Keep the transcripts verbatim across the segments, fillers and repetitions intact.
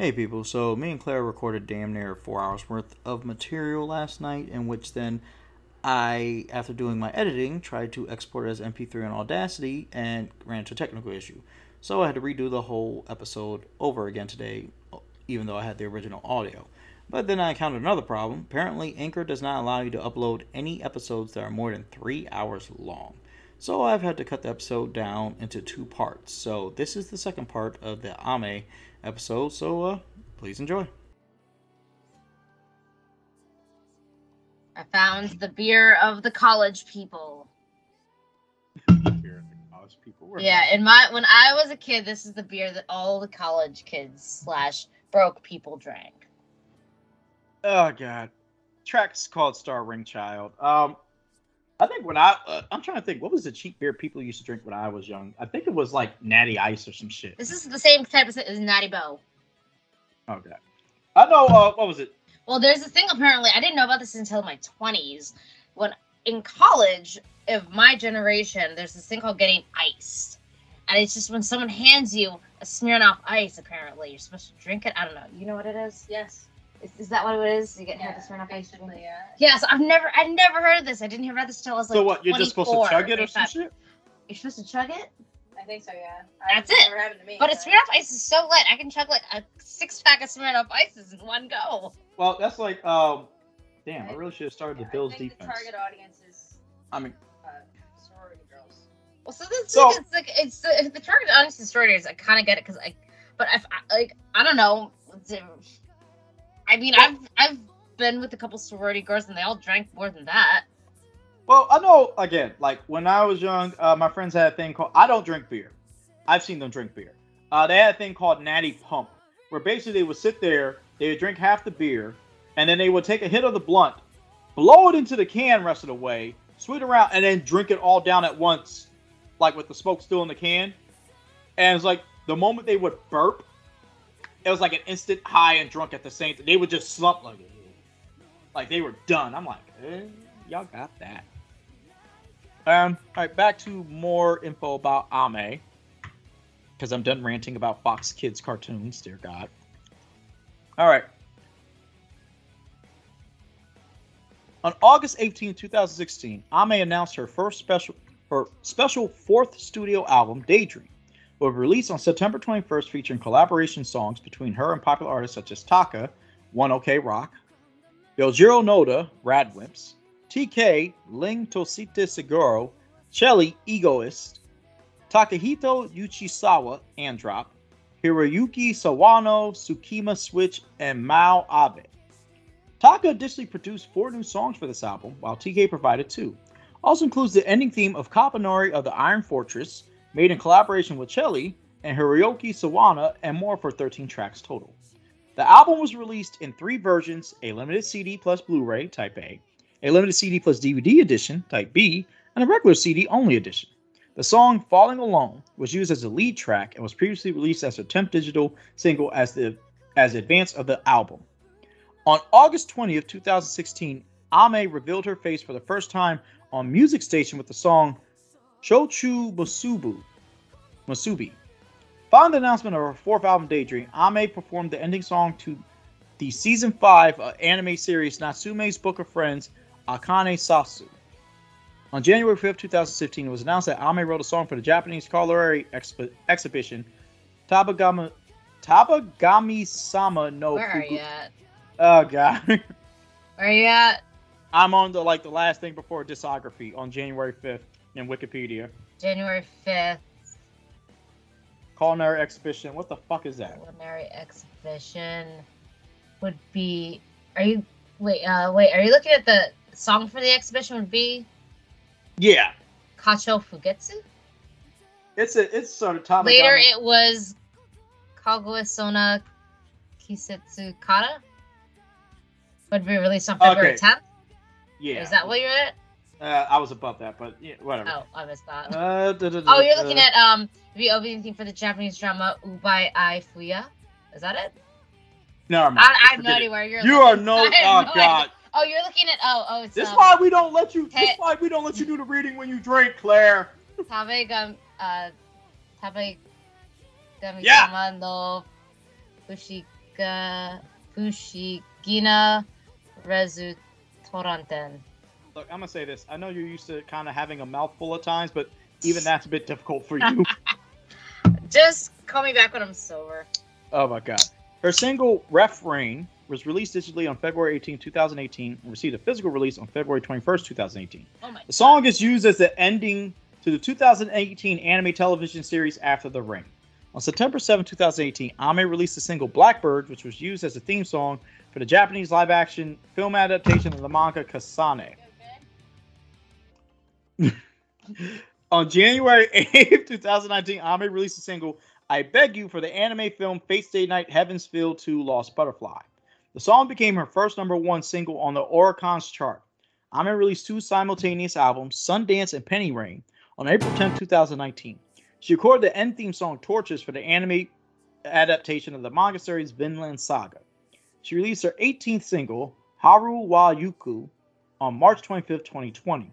Hey people, so me and Claire recorded damn near four hours worth of material last night, in which then I, after doing my editing, tried to export it as M P three on Audacity and ran into a technical issue. So I had to redo the whole episode over again today, even though I had the original audio. But then I encountered another problem. Apparently, Anchor does not allow you to upload any episodes that are more than three hours long. So I've had to cut the episode down into two parts. So this is the second part of the Aimer episode, so uh, please enjoy. I found the beer of the college people. The beer of the college people? Where yeah, in my when I was a kid, this is the beer that all the college kids slash broke people drank. Oh, God. Track's called Star Ring Child. Um... I think when I, uh, I'm trying to think, what was the cheap beer people used to drink when I was young? I think it was like Natty Ice or some shit. This is the same type of thing as Natty Boh. Okay. I know, uh, what was it? Well, there's a thing apparently, I didn't know about this until my twenties. When in college, of my generation, there's this thing called getting iced. And it's just when someone hands you a Smirnoff Ice, apparently, you're supposed to drink it. I don't know. You know what it is? Yes. Is, is that what it is? You get yeah, half a Smirnoff Ice? Yeah. Yeah, so I've never, I've never heard of this. I didn't hear about this until I was like, so what? You're just supposed to chug it or some shit? You're supposed to chug it? I think so, yeah. That's it. Never happened to me. But a Smirnoff Ice is so lit. I can chug like a six pack of Smirnoff Ices in one go. Well, that's like, um, damn, I really should have started yeah, the Bills defense. I think the target audience is, I mean, uh, sorority girls. Well, so this so, like, it's like it's the, if the target audience is sororities. I kind of get it because I, but if I, like I don't know. I mean, well, I've I've been with a couple sorority girls, and they all drank more than that. Well, I know, again, like, when I was young, uh, my friends had a thing called... I don't drink beer. I've seen them drink beer. Uh, they had a thing called Natty Pump, where basically they would sit there, they would drink half the beer, and then they would take a hit of the blunt, blow it into the can rest of the way, sweep it around, and then drink it all down at once, like, with the smoke still in the can. And it's like, the moment they would burp, it was like an instant high and drunk at the same time. They would just slump like it. Like they were done. I'm like, eh, y'all got that. Um, all right, back to more info about Aimer. Because I'm done ranting about Fox Kids cartoons, dear God. All right. On August eighteenth, twenty sixteen, Aimer announced her first special, her special fourth studio album, Daydream, will be released on September twenty-first, featuring collaboration songs between her and popular artists such as Taka, One OK Rock, Yojiro Noda, Radwimps, T K, Ling Tosite Seguro, Chelly, Egoist, Takahito Yuchisawa, Androp, Hiroyuki Sawano, Sukima Switch, and Mao Abe. Taka additionally produced four new songs for this album, while T K provided two. Also includes the ending theme of Kapanori of the Iron Fortress, made in collaboration with Chelly and Hiroyuki Sawano, and more, for thirteen tracks total. The album was released in three versions: a limited C D plus Blu-ray, type A, a limited C D plus D V D edition, type B, and a regular C D only edition. The song Falling Alone was used as the lead track and was previously released as a tenth digital single as the as advance of the album. On August twentieth, twenty sixteen, Aimer revealed her face for the first time on Music Station with the song Shochu Masubu, Masubi. Following the announcement of her fourth album, Daydream, Aimer performed the ending song to the season five uh, anime series Natsume's Book of Friends, Akane Sasu. On January fifth, twenty fifteen, it was announced that Aimer wrote a song for the Japanese culinary exp- exhibition Tabagami Tabagami-sama no Where Fugu. Are you at? Oh, God. Where are you at? I'm on the like the last thing before discography on January fifth. In Wikipedia. January fifth. Culinary exhibition. What the fuck is that? Culinary exhibition would be... Are you... Wait, uh, wait. Are you looking at the song for the exhibition would be... Yeah. Kacho Fugetsu? It's a... It's sort of... Tabagami. Later it was... Kaguya Sona Kisetsu Kata? Would be released on February tenth? Yeah. Is that what you're at? Uh, I was above that, but yeah, whatever. Oh, I missed that. Uh, da, da, da, oh, you're uh, looking at, um, have you opened anything for the Japanese drama Ubai Ai Fuya? Is that it? No, I'm not. I, I have no idea where you're You are no, oh, no God. Idea. Oh, you're looking at, oh, oh, it's, This is um, why we don't let you, this is why we don't let you do the reading when you drink, Claire. Tabegam, uh, Tabegami Sama no Fushigami Taka Fushigina Rezu Toranten. Look, I'm going to say this. I know you're used to kind of having a mouthful at times, but even that's a bit difficult for you. Just call me back when I'm sober. Oh, my God. Her single, Ref Rain, was released digitally on February eighteenth, twenty eighteen, and received a physical release on February twenty-first, twenty eighteen. Oh my the song God. is used as the ending to the two thousand eighteen anime television series After the Ring. On September seventh, twenty eighteen, Aimer released the single Blackbird, which was used as a theme song for the Japanese live-action film adaptation of the manga Kasane. Okay. On January eighth, twenty nineteen, Aimer released the single I Beg You for the anime film Fate Stay Night Heaven's Field two Lost Butterfly. The song became her first number one single on the Oricon's chart. Aimer released two simultaneous albums, Sundance and Penny Rain, on April tenth, twenty nineteen. She recorded the end theme song Torches for the anime adaptation of the manga series Vinland Saga. She released her eighteenth single, Haru wa Yuku, on March twenty-fifth, twenty twenty.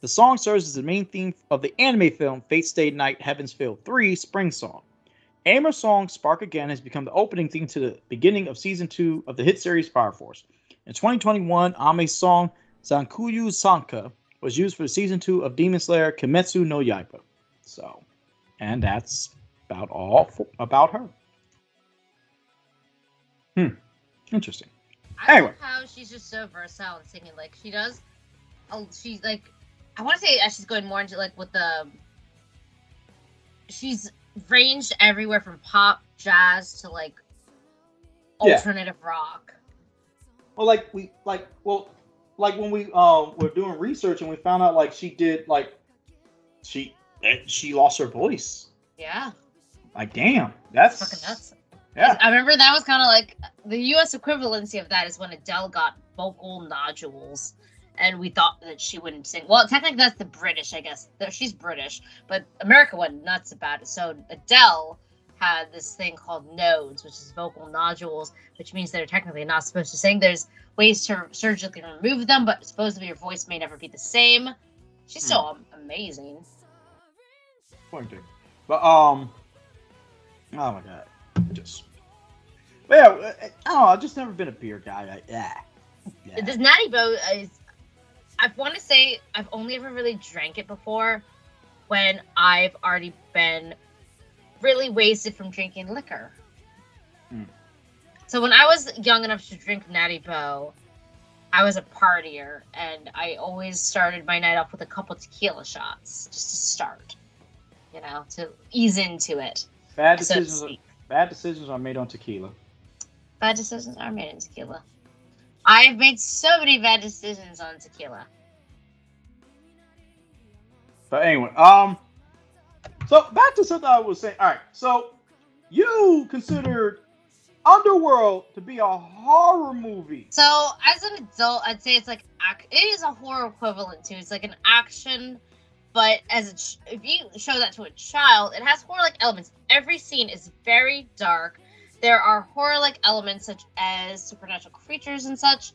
The song serves as the main theme of the anime film Fate Stay Night Heaven's Field three Spring Song. Aimer's song, Spark Again, has become the opening theme to the beginning of Season two of the hit series Fire Force. In twenty twenty-one, Aimer's song, Sankuyu Sanka, was used for Season two of Demon Slayer Kimetsu no Yaiba. So, and that's about all for, about her. Hmm. Interesting. I anyway. love how she's just so versatile in singing. Like, she does, she's like, I want to say she's going more into, like, with the, she's ranged everywhere from pop, jazz to like alternative yeah. rock. Well, like we like well, like when we uh, were doing research and we found out like she did like she she lost her voice. Yeah. Like damn, that's fucking nuts. Yeah, I remember that was kind of like the U S equivalency of that is when Adele got vocal nodules, and we thought that she wouldn't sing. Well, technically that's the British, I guess. She's British, but America went nuts about it. So Adele had this thing called nodes, which is vocal nodules, which means they're technically not supposed to sing. There's ways to surgically remove them, but supposedly your voice may never be the same. She's hmm. still amazing. Pointing. But, um, oh my God. I just, yeah, I don't know, I've just never been a beer guy. Like, yeah. yeah. This Natty Boh is, I want to say I've only ever really drank it before when I've already been really wasted from drinking liquor. Mm. So when I was young enough to drink Natty Boh, I was a partier, and I always started my night off with a couple tequila shots just to start, you know, to ease into it. Bad decisions, so are, bad decisions are made on tequila. Bad decisions are made on tequila. I've made so many bad decisions on tequila. But anyway, um, so back to something I was saying. All right, so you considered Underworld to be a horror movie. So as an adult, I'd say it's like, it is a horror equivalent to, it's like an action, but as a ch- if you show that to a child, it has horror-like elements. Every scene is very dark. There are horror-like elements such as supernatural creatures and such.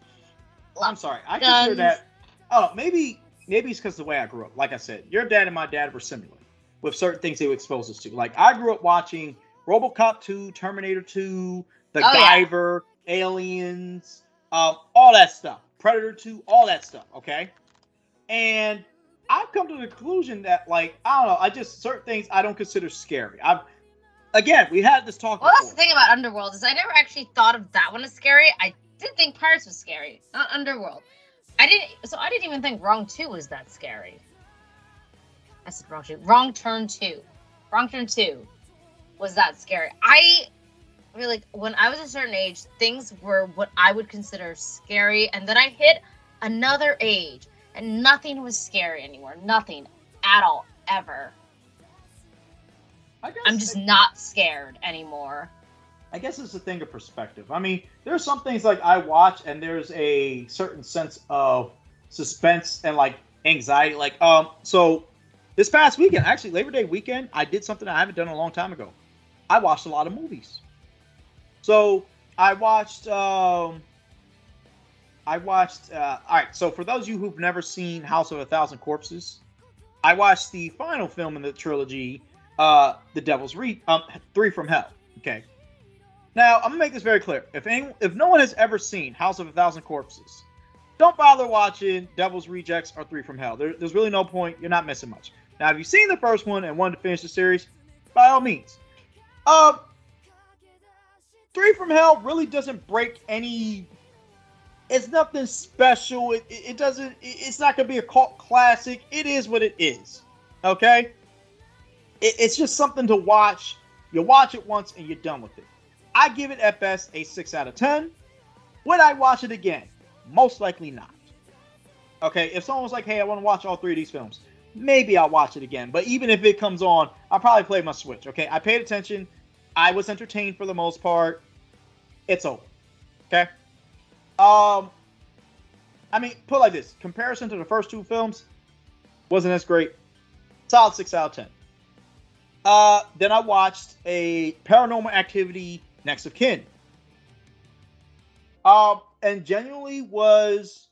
I'm sorry, I consider that. Oh, maybe maybe it's because of the way I grew up. Like I said, your dad and my dad were similar with certain things they would expose us to. Like I grew up watching RoboCop two, Terminator two, The oh, Diver, yeah. Aliens, um, all that stuff. Predator two, all that stuff. Okay, and I've come to the conclusion that like I don't know, I just certain things I don't consider scary. I've Again, we had this talk. Well, before. That's the thing about Underworld is I never actually thought of that one as scary. I didn't think Pirates was scary, not Underworld. I didn't, so I didn't even think Wrong two was that scary. I said Wrong two. Wrong Turn two. Wrong Turn two was that scary. I really, like, when I was a certain age, things were what I would consider scary, and then I hit another age, and nothing was scary anymore. Nothing at all, ever. I'm just it, not scared anymore. I guess it's a thing of perspective. I mean, there's some things like I watch and there's a certain sense of suspense and like anxiety. Like, um, so this past weekend, actually Labor Day weekend, I did something I haven't done a long time ago. I watched a lot of movies. So I watched, um, I watched, uh, all right. So for those of you who've never seen House of a Thousand Corpses, I watched the final film in the trilogy, Uh, the Devil's Re- um, Three from Hell. Okay, Now, I'm going to make this very clear. If any, if no one has ever seen House of a Thousand Corpses, don't bother watching Devil's Rejects or Three from Hell. There, there's really no point. You're not missing much. Now, if you've seen the first one and wanted to finish the series, by all means. Um, Three from Hell really doesn't break any... It's nothing special. It, it, it doesn't... It, it's not going to be a cult classic. It is what it is. Okay? It, it's just something to watch. You watch it once and you're done with it. I give it at best a six out of ten. Would I watch it again? Most likely not. Okay, if someone was like, hey, I want to watch all three of these films, maybe I'll watch it again. But even if it comes on, I'll probably play my Switch. Okay, I paid attention. I was entertained for the most part. It's over. Okay? Um, I mean, put it like this. Comparison to the first two films, wasn't as great. Solid six out of ten. Uh, then I watched a Paranormal Activity Next of Kin. Um, uh, and genuinely was,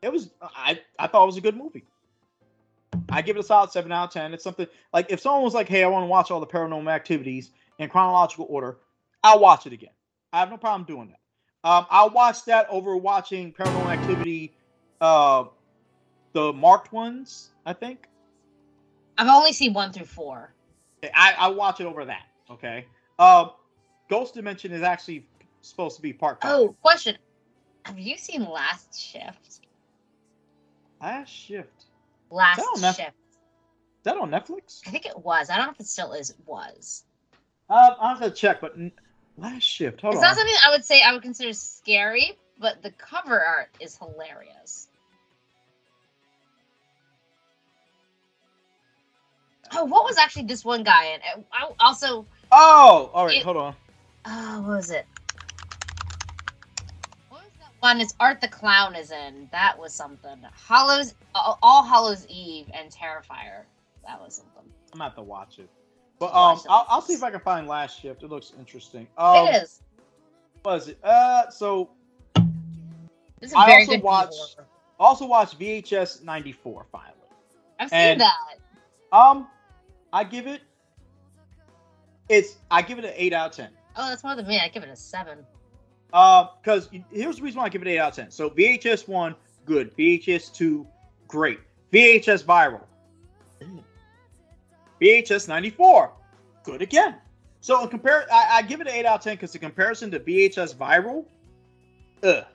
it was, I, I thought it was a good movie. I give it a solid seven out of ten. It's something, like, if someone was like, hey, I want to watch all the Paranormal Activities in chronological order, I'll watch it again. I have no problem doing that. Um, I'll watch that over watching Paranormal Activity, uh, the marked ones, I think. I've only seen one through four. I, I watch it over that, okay? Um, Ghost Dimension is actually supposed to be part five. Oh, question. Have you seen Last Shift? Last Shift? Last Shift. Is that on Netflix? I think it was. I don't know if it still is. Was. Uh, I'll have to check, but n- Last Shift. Hold on. It's not something I would say I would consider scary, but the cover art is hilarious. Oh, what was actually this one guy in? I also... Oh! Alright, hold on. Oh, what was it? What was that one? It's Art the Clown is in. That was something. Hollows... All Hallows Eve and Terrifier. That was something. I'm gonna have to watch it. But um, watch I'll, I'll see if I can find Last Shift. It looks interesting. Um, it is. What is it? Uh, so... This is I very also good watched, also watched V H S ninety-four, finally. I've seen and, that. Um... I give it. It's. I give it an eight out of ten. Oh, that's more than me. I give it a seven. Uh, because here's the reason why I give it an eight out of ten. So V H S one, good. V H S two, great. V H S viral. V H S ninety-four, good again. So compare. I, I give it an eight out of ten because the comparison to V H S viral, ugh.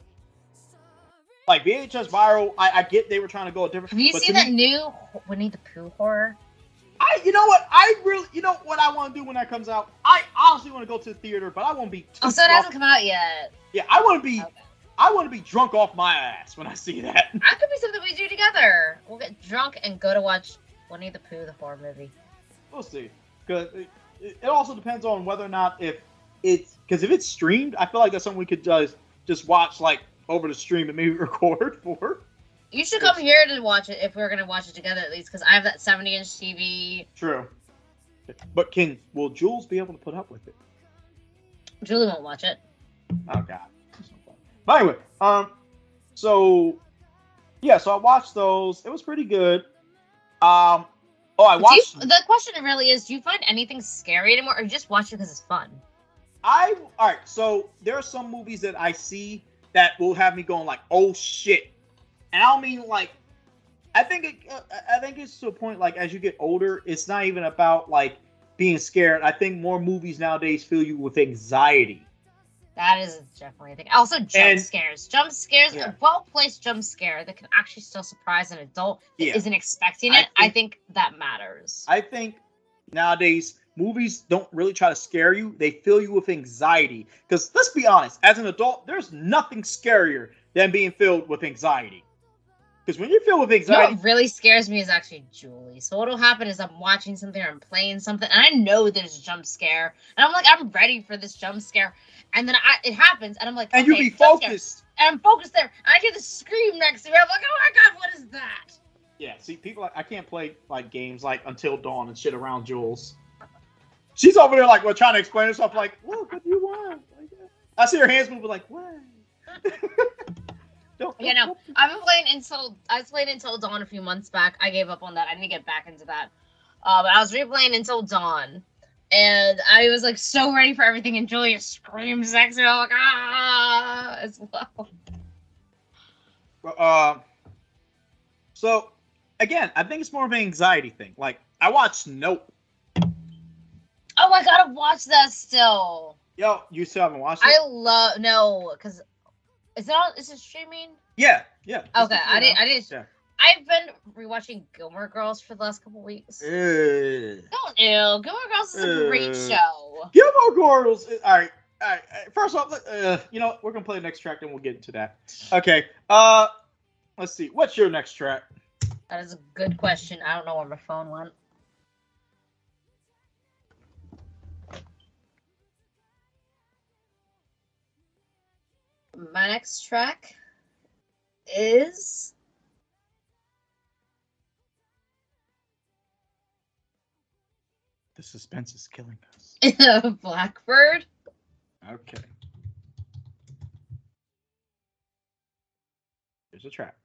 Like V H S viral, I, I get they were trying to go a different. Have you seen that me, new Winnie the Pooh horror? I, you know what, I really, you know what I want to do when that comes out? I honestly want to go to the theater, but I won't be too Oh, so it hasn't come out yet. Yeah, I want to be, okay. I want to be drunk off my ass when I see that. That could be something we do together. We'll get drunk and go to watch Winnie the Pooh, the horror movie. We'll see. Because it, it also depends on whether or not if it's, because if it's streamed, I feel like that's something we could just, just watch, like, over the stream and maybe record for. You should come here to watch it if we're going to watch it together at least, because I have that seventy-inch T V. True. But can, will Jules be able to put up with it? Julie won't watch it. Oh, God. But anyway, um, so, yeah, so I watched those. It was pretty good. Um, Oh, I watched... You, the question really is, do you find anything scary anymore, or you just watch it because it's fun? I, all right, so there are some movies that I see that will have me going like, oh, shit. And I don't mean like, I think it, I think it's to a point like as you get older, it's not even about like being scared. I think more movies nowadays fill you with anxiety. That is definitely a thing. Also, jump and, scares. Jump scares, yeah. A well-placed jump scare that can actually still surprise an adult that yeah. isn't expecting it. I think, I think that matters. I think nowadays movies don't really try to scare you. They fill you with anxiety. Because let's be honest, as an adult, there's nothing scarier than being filled with anxiety. Because when you're filled with anxiety... You know what really scares me is actually Julie. So what'll happen is I'm watching something or I'm playing something, and I know there's a jump scare. And I'm like, I'm ready for this jump scare. And then I, it happens, and I'm like, and okay, you be focused. Scare. And I'm focused there. And I hear the scream next to me. I'm like, oh my God, what is that? Yeah, see, people... Like, I can't play, like, games like Until Dawn and shit around Jules. She's over there, like, we're trying to explain herself, like, look, what do you want? Like, I see her hands moving, like, what? Don't, don't, yeah, no. I've been playing Until I was playing Until Dawn a few months back. I gave up on that. I need to get back into that. Uh, but I was replaying Until Dawn, And I was like so ready for everything, and Julia screams next to me, I'm like, ah, as well. Well, uh, so again, I think it's more of an anxiety thing. Like, I watched Nope. Oh, I gotta watch that still. Yo, you still haven't watched it? I love no, because is it on? Is it streaming? Yeah, yeah. Okay, I didn't. I didn't. Yeah. I've been rewatching Gilmore Girls for the last couple weeks. Uh, Don't ew. Gilmore Girls is a uh, great show. Gilmore Girls. Is, all right. All right. First off, uh, you know, we're gonna play the next track, and we'll get into that. Okay. Uh, let's see. What's your next track? That is a good question. I don't know where my phone went. My next track is the suspense is killing us. Blackbird. Okay. Here's a track.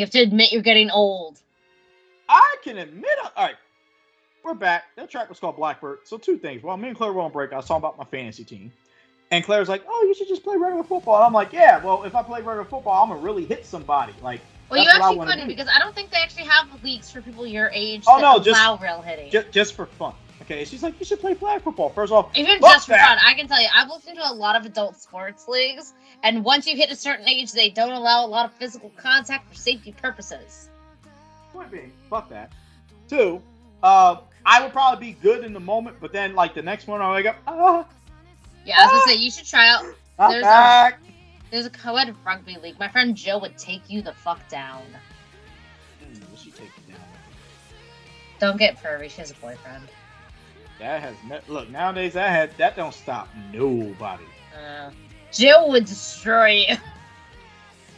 You have to admit you're getting old. I can admit... I, all right. We're back. That track was called Blackbird. So two things. While me and Claire were on break, I was talking about my fantasy team. And Claire's like, oh, you should just play regular football. And I'm like, yeah, well, if I play regular football, I'm going to really hit somebody. Like, well, you actually couldn't do. Because I don't think they actually have leagues for people your age oh, that no, just, allow real hitting. Just, just for fun. Okay, she's like, you should play flag football. First off, even just for fun, I can tell you, I've looked into a lot of adult sports leagues, and once you hit a certain age, they don't allow a lot of physical contact for safety purposes. Point being, fuck that. Two, uh, I would probably be good in the moment, but then, like, the next one, I wake up, ah, yeah, I was gonna ah, say, you should try out. There's a, there's a co-ed rugby league. My friend Joe would take you the fuck down. Mm, will she take you down? Don't get pervy. She has a boyfriend. That has ne- look nowadays. That had that don't stop nobody. Uh, Jill would destroy you.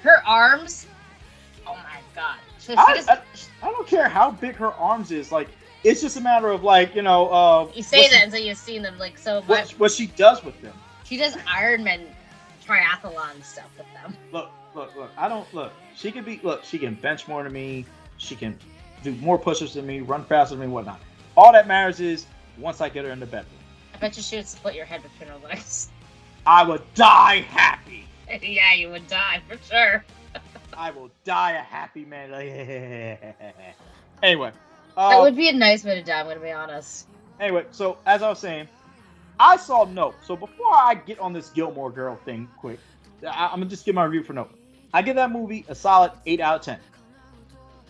Her arms. Oh my god. So I, just, I, I don't care how big her arms is. Like it's just a matter of like you know. Uh, you say that until you've seen them. Like so. What, my, what she does with them? She does Ironman triathlon stuff with them. Look, look, look. I don't look. She could be look. She can bench more than me. She can do more push-ups than me. Run faster than me. Whatnot. All that matters is. Once I get her in the bedroom. I bet you she would split your head between her legs. I would die happy. Yeah, you would die, for sure. I will die a happy man. Anyway. Uh, that would be a nice way to die, I'm going to be honest. Anyway, so, as I was saying, I saw Nope. So, before I get on this Gilmore Girl thing quick, I- I'm going to just give my review for Nope. I give that movie a solid eight out of ten.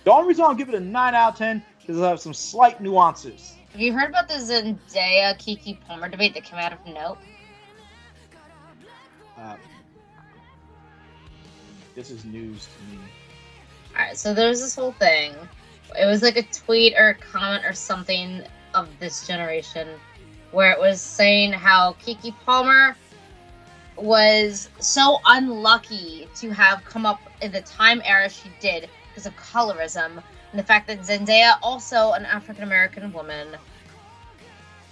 The only reason I'll give it a nine out of ten is because I have some slight nuances. Have you heard about the Zendaya Keke Palmer debate that came out of Nope? Uh, this is news to me. Alright, so there's this whole thing. It was like a tweet or a comment or something of this generation where it was saying how Keke Palmer was so unlucky to have come up in the time era she did because of colorism. And the fact that Zendaya, also an African-American woman,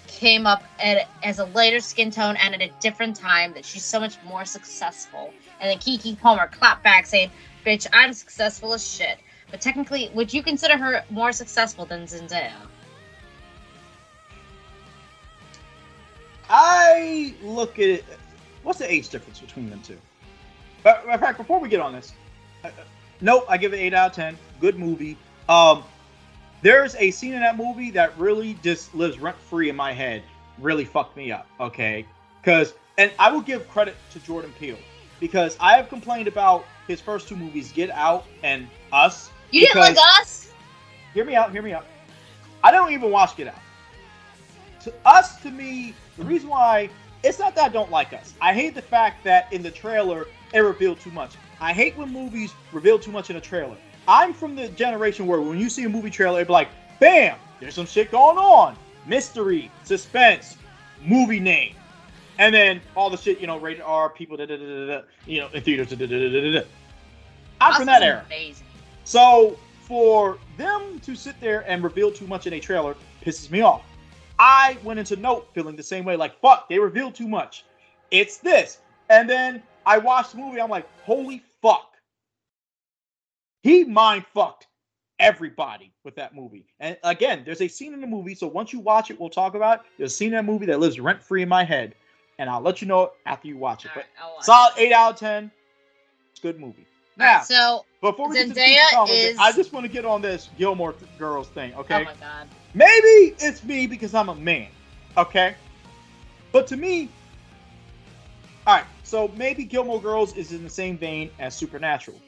came up at, as a lighter skin tone and at a different time, that she's so much more successful. And then Keke Palmer clapped back saying, bitch, I'm successful as shit. But technically, would you consider her more successful than Zendaya? I look at it... What's the age difference between them two? But, in fact, before we get on this... I, nope, I give it eight out of ten. Good movie. Um, there's a scene in that movie that really just lives rent-free in my head. Really fucked me up, okay? Because, and I will give credit to Jordan Peele. Because I have complained about his first two movies, Get Out and Us. You didn't like Us? Hear me out, hear me out. I don't even watch Get Out. To Us, to me, the reason why, it's not that I don't like Us. I hate the fact that in the trailer, it revealed too much. I hate when movies reveal too much in a trailer. I'm from the generation where when you see a movie trailer, it'd be like, bam, there's some shit going on. Mystery, suspense, movie name. And then all the shit, you know, rated R, people, da da da da, you know, in theaters, da da da da da. I'm from that era. Amazing. So for them to sit there and reveal too much in a trailer pisses me off. I went into Nope feeling the same way, like, fuck, they revealed too much. It's this. And then I watched the movie, I'm like, holy fuck. He mind-fucked everybody with that movie. And again, there's a scene in the movie, so once you watch it, we'll talk about it. There's a scene in that movie that lives rent-free in my head, and I'll let you know it after you watch it. All right, I'll watch solid it. eight out of ten. It's a good movie. Now, right, so before we Zendaya get to the is... I just want to get on this Gilmore Girls thing, okay? Oh, my God. Maybe it's me because I'm a man, okay? But to me, all right, so maybe Gilmore Girls is in the same vein as Supernatural.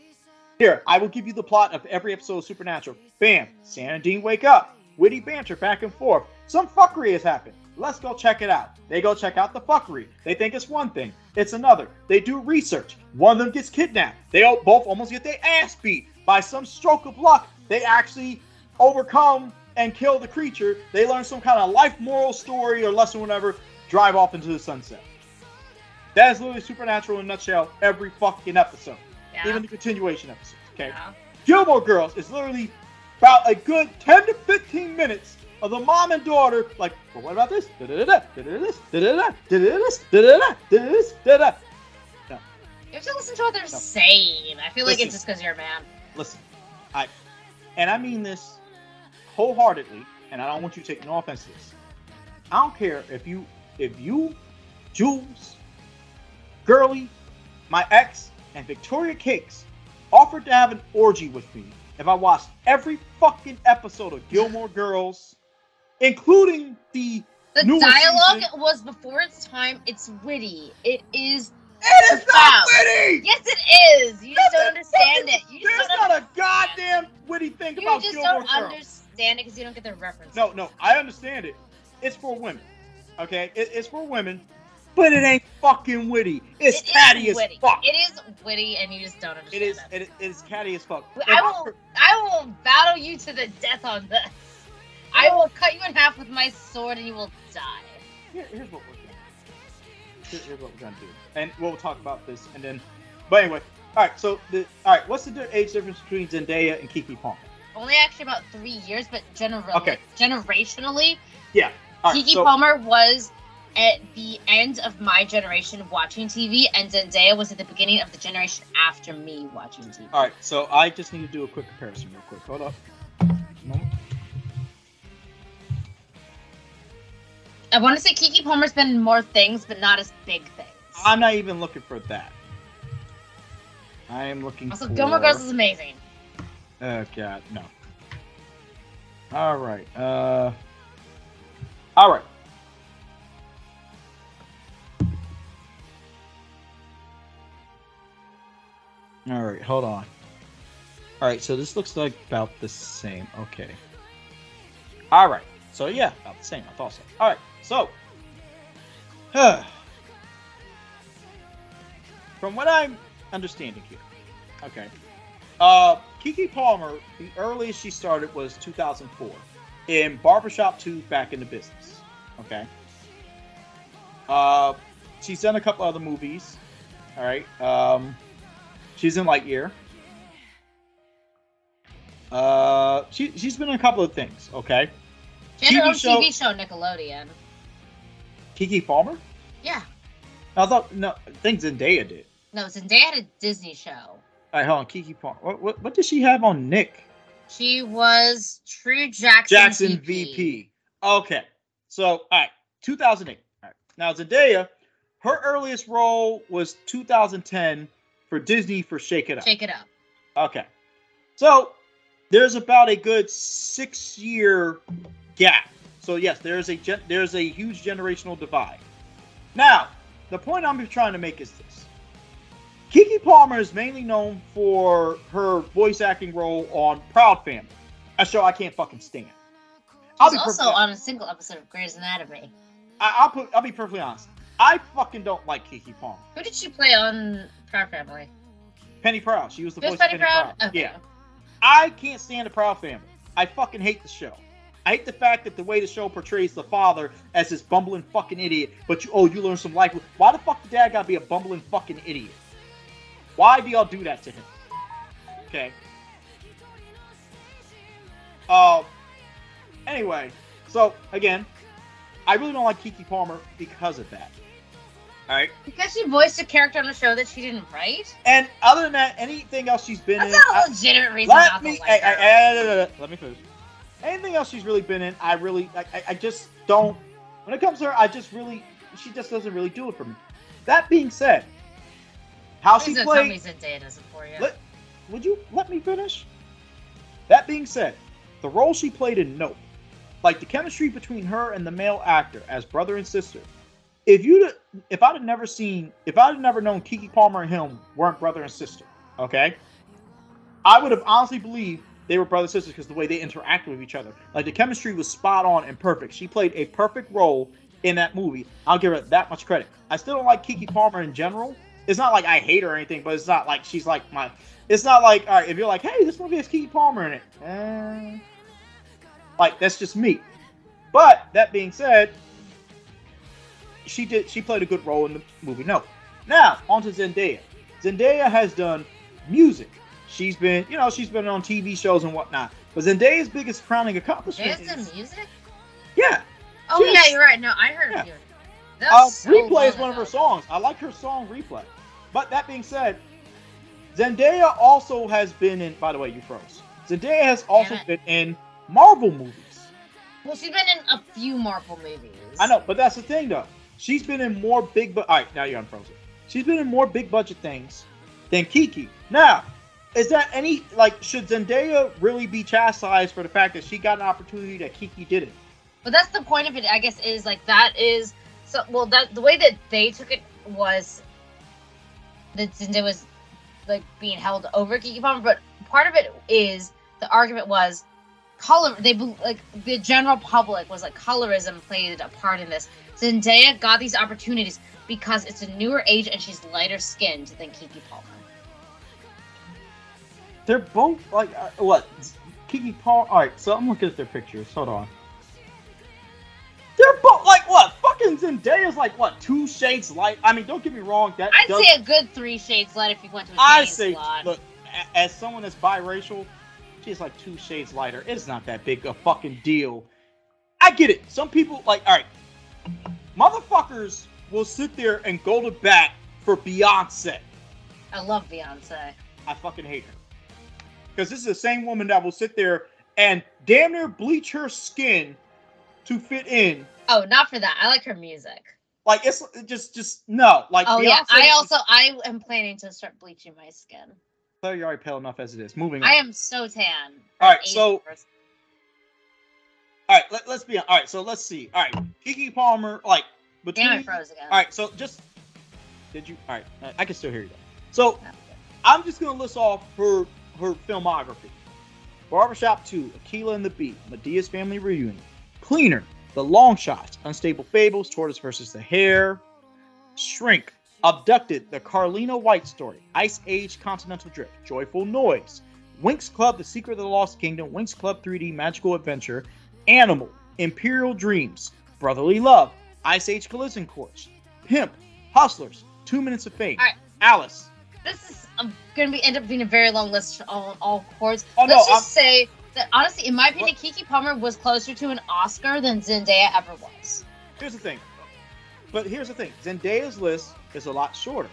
Here, I will give you the plot of every episode of Supernatural. Bam, Sam and Dean wake up. Witty banter back and forth. Some fuckery has happened. Let's go check it out. They go check out the fuckery. They think it's one thing. It's another. They do research. One of them gets kidnapped. They both almost get their ass beat. By some stroke of luck, they actually overcome and kill the creature. They learn some kind of life moral story or lesson or whatever. Drive off into the sunset. That is literally Supernatural in a nutshell every fucking episode. Yeah. Even the continuation episode, okay? Yeah. Gilmore Girls is literally about a good ten to fifteen minutes of the mom and daughter, like, well, what about this? Da-da-da-da, da-da-da-da, da-da-da-da, da-da-da-da, da-da-da-da, da-da-da. No. You have to listen to what they're no. saying. I feel like listen. It's just because you're a man. Listen, I, and I mean this wholeheartedly, and I don't want you to take no offense to this. I don't care if you, if you, Jules, Girly, my ex, and Victoria Cakes offered to have an orgy with me if I watched every fucking episode of Gilmore Girls, including the The dialogue season. Was before its time. It's witty. It is. It is not witty. Yes, it is. You just don't understand it. There's not a goddamn witty thing about Gilmore Girls. You just don't understand it because you don't get the reference. No, no, I understand it. It's for women, okay? It, it's for women, but it ain't fucking witty. It's it catty as fuck. It is witty, and you just don't understand it. Is, it, it is catty as fuck. I will, I will battle you to the death on this. I will cut you in half with my sword and you will die. Here, here's what we're gonna, here's what we're gonna do, and we'll talk about this, and then. But anyway, all right. So the all right. What's the age difference between Zendaya and Keke Palmer? Only actually about three years, but generally, okay. generationally, yeah. Right, Keke so, Palmer was at the end of my generation watching T V, and Zendaya was at the beginning of the generation after me watching T V. All right. So I just need to do a quick comparison, real quick. Hold up. I want to say Keke Palmer's been in more things, but not as big things. I'm not even looking for that. I am looking also, for... Also, Gilmore Girls is amazing. Oh, God, no. All right. Uh. All right. All right, hold on. All right, so this looks like about the same. Okay. All right. So, yeah, about the same. I thought so. All right. So, huh, from what I'm understanding here, okay, uh, Keke Palmer, the earliest she started was two thousand four in Barbershop two, Back in the Business, okay? Uh, she's done a couple other movies, all right? Um, she's in Lightyear. Uh, she, she's been in a couple of things, okay? She had her own show, T V show, Nickelodeon. Keke Palmer? Yeah. I thought, no, I think Zendaya did. No, Zendaya had a Disney show. All right, hold on, Keke Palmer. What, what, what did she have on Nick? She was True Jackson Jackson V P. V P. Okay. So, all right, two thousand eight. All right. Now, Zendaya, her earliest role was two thousand ten for Disney for Shake It Up. Shake It Up. Okay. So, there's about a good six-year... gap. So yes, there's a gen- there's a huge generational divide. Now, the point I'm trying to make is this: Keke Palmer is mainly known for her voice acting role on Proud Family, a show I can't fucking stand. She's also on a single episode of Grey's Anatomy. I- I'll put I'll be perfectly honest. I fucking don't like Keke Palmer. Who did she play on Proud Family? Penny Proud. She was the voice of Penny Proud. Okay. Yeah. I can't stand the Proud Family. I fucking hate the show. I hate the fact that the way the show portrays the father as this bumbling fucking idiot, but you, oh, you learn some life. Why the fuck did dad gotta be a bumbling fucking idiot? Why do y'all do that to him? Okay. Uh, anyway, so, again, I really don't like Keke Palmer because of that. Alright? Because she voiced a character on the show that she didn't write? And other than that, anything else she's been That's in... That's not a legitimate I, reason let not me, to like I, her. I, I, Let me finish. Anything else she's really been in, I really, I, I just don't, when it comes to her, I just really, she just doesn't really do it for me. That being said, how Please she played, Zendaya does it for you. Let, would you let me finish? That being said, the role she played in Nope, like the chemistry between her and the male actor as brother and sister, if you'd, if I'd have never seen, if I'd have never known Keke Palmer and him weren't brother and sister, okay, I would have honestly believed they were brother and sisters because the way they interacted with each other. Like, the chemistry was spot on and perfect. She played a perfect role in that movie. I'll give her that much credit. I still don't like Keke Palmer in general. It's not like I hate her or anything, but it's not like she's like my... It's not like, all right, if you're like, hey, this movie has Keke Palmer in it. Eh. Like, that's just me. But, that being said, she did. She played a good role in the movie. No. Now, on to Zendaya. Zendaya has done music. She's been, you know, she's been on T V shows and whatnot. But Zendaya's biggest crowning accomplishment is... Is it music? Yeah. Oh, yeah, is. You're right. No, I heard yeah. of you. Uh, so Replay is one of her songs. I like her song, Replay. But that being said, Zendaya also has been in... By the way, you froze. Zendaya has also been in Marvel movies. Well, she's been in a few Marvel movies. I know, but that's the thing, though. She's been in more big... Bu- All right, now you're unfrozen. She's been in more big-budget things than Keke. Now, is that any... Like, should Zendaya really be chastised for the fact that she got an opportunity that Keke didn't? But that's the point of it, I guess, is, like, that is... so Well, that the way that they took it was that Zendaya was, like, being held over Keke Palmer, but part of it is... The argument was... Color, they like the general public was like colorism played a part in this. Zendaya got these opportunities because it's a newer age and she's lighter skinned than Keke Palmer. They're both like uh, what Keke Palmer. All right, so I'm looking at their pictures. Hold on. They're both like what fucking Zendaya's like what two shades light. I mean, don't get me wrong. That I'd does... say a good three shades light if you went to a I say slot. Look, as someone that's biracial. She's like two shades lighter. It's not that big a fucking deal. I get it. Some people, like, all right. Motherfuckers will sit there and go to bat for Beyonce. I love Beyonce. I fucking hate her. Because this is the same woman that will sit there and damn near bleach her skin to fit in. Oh, not for that. I like her music. Like, it's just, just, no. Like, oh, Beyonce, yeah. I also, I am planning to start bleaching my skin. Claire, you're already pale enough as it is. Moving on. I am so tan. All right, so... Person. All right, let, let's be on. All right, so let's see. All right, Keke Palmer, like... between. Damn, I froze again. All right, so just... Did you... All right, I can still hear you. So, I'm just going to list off her, her filmography. Barbershop two, Akilah and the Bee, Medea's Family Reunion, Cleaner, The Long Shots, Unstable Fables, Tortoise versus the Hare, Shrink, Abducted, The Carlina White Story, Ice Age Continental Drift, Joyful Noise, Winx Club, The Secret of the Lost Kingdom, Winx Club three D Magical Adventure, Animal, Imperial Dreams, Brotherly Love, Ice Age Collision Course, Pimp, Hustlers, Two Minutes of Fame, right. Alice. This is going to be end up being a very long list on all chords. Oh, Let's no, just I'm... say that, honestly, in my opinion, what? Keke Palmer was closer to an Oscar than Zendaya ever was. Here's the thing. But here's the thing. Zendaya's list is a lot shorter.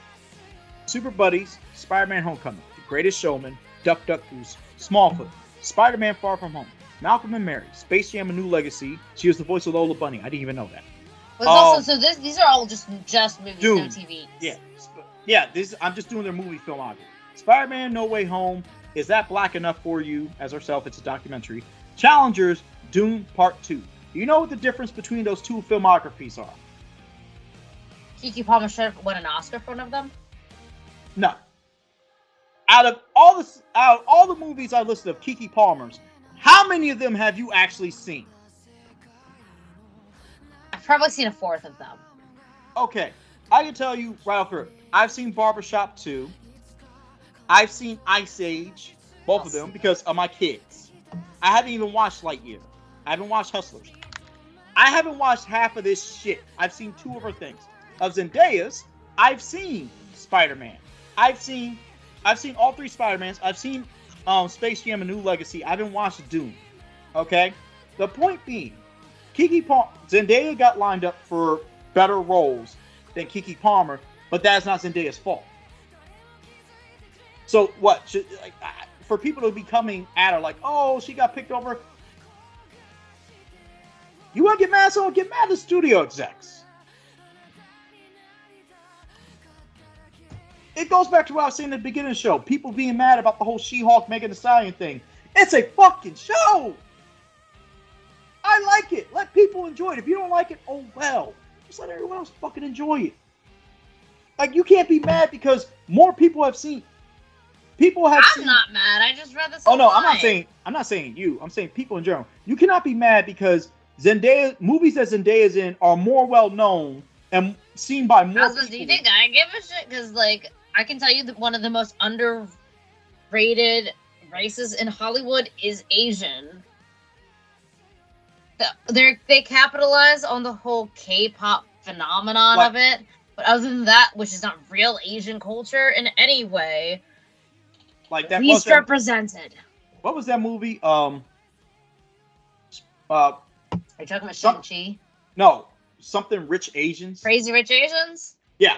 Super Buddies, Spider-Man Homecoming, The Greatest Showman, Duck Duck Goose, Smallfoot, Spider-Man Far From Home, Malcolm and Mary, Space Jam A New Legacy. She was the voice of Lola Bunny. I didn't even know that. Well, um, also, so this, these are all just just movies, dude, no T V. Yeah. Yeah, this, I'm just doing their movie filmography. Spider-Man No Way Home, Is That Black Enough For You? As herself, it's a documentary. Challengers, Dune Part two. You know what the difference between those two filmographies are? Keke Palmer should have won an Oscar for one of them? No. Out of all the out of all the movies I listed of Keke Palmer's, how many of them have you actually seen? I've probably seen a fourth of them. Okay. I can tell you right off the road. I've seen Barbershop two. I've seen Ice Age. Both I'll of them because of my kids. I haven't even watched Lightyear. I haven't watched Hustlers. I haven't watched half of this shit. I've seen two of her things. Of Zendaya's, I've seen Spider-Man. I've seen, I've seen all three Spider-Mans. I've seen um, Space Jam: A New Legacy. I haven't watched Doom. Okay. The point being, Keke Palmer, Zendaya got lined up for better roles than Keke Palmer, but that's not Zendaya's fault. So what? Should, like, for people to be coming at her like, oh, she got picked over. You want to get mad? So get mad at the studio execs. It goes back to what I was saying at the beginning of the show. People being mad about the whole She-Hulk, Megan Thee Stallion thing. It's a fucking show! I like it. Let people enjoy it. If you don't like it, oh well. Just let everyone else fucking enjoy it. Like, you can't be mad because more people have seen... People have I'm seen... not mad. I just read this Oh, online. no, I'm not saying... I'm not saying you. I'm saying people in general. You cannot be mad because Zendaya... Movies that Zendaya's in are more well-known and seen by more people. Do you think I give a shit? Because, like... I can tell you that one of the most underrated races in Hollywood is Asian. They're, they capitalize on the whole K-pop phenomenon what? of it. But other than that, which is not real Asian culture in any way, like that least represented. That, what was that movie? Um, uh, Are you talking about Shang-Chi? No. Something Rich Asians. Crazy Rich Asians? Yeah.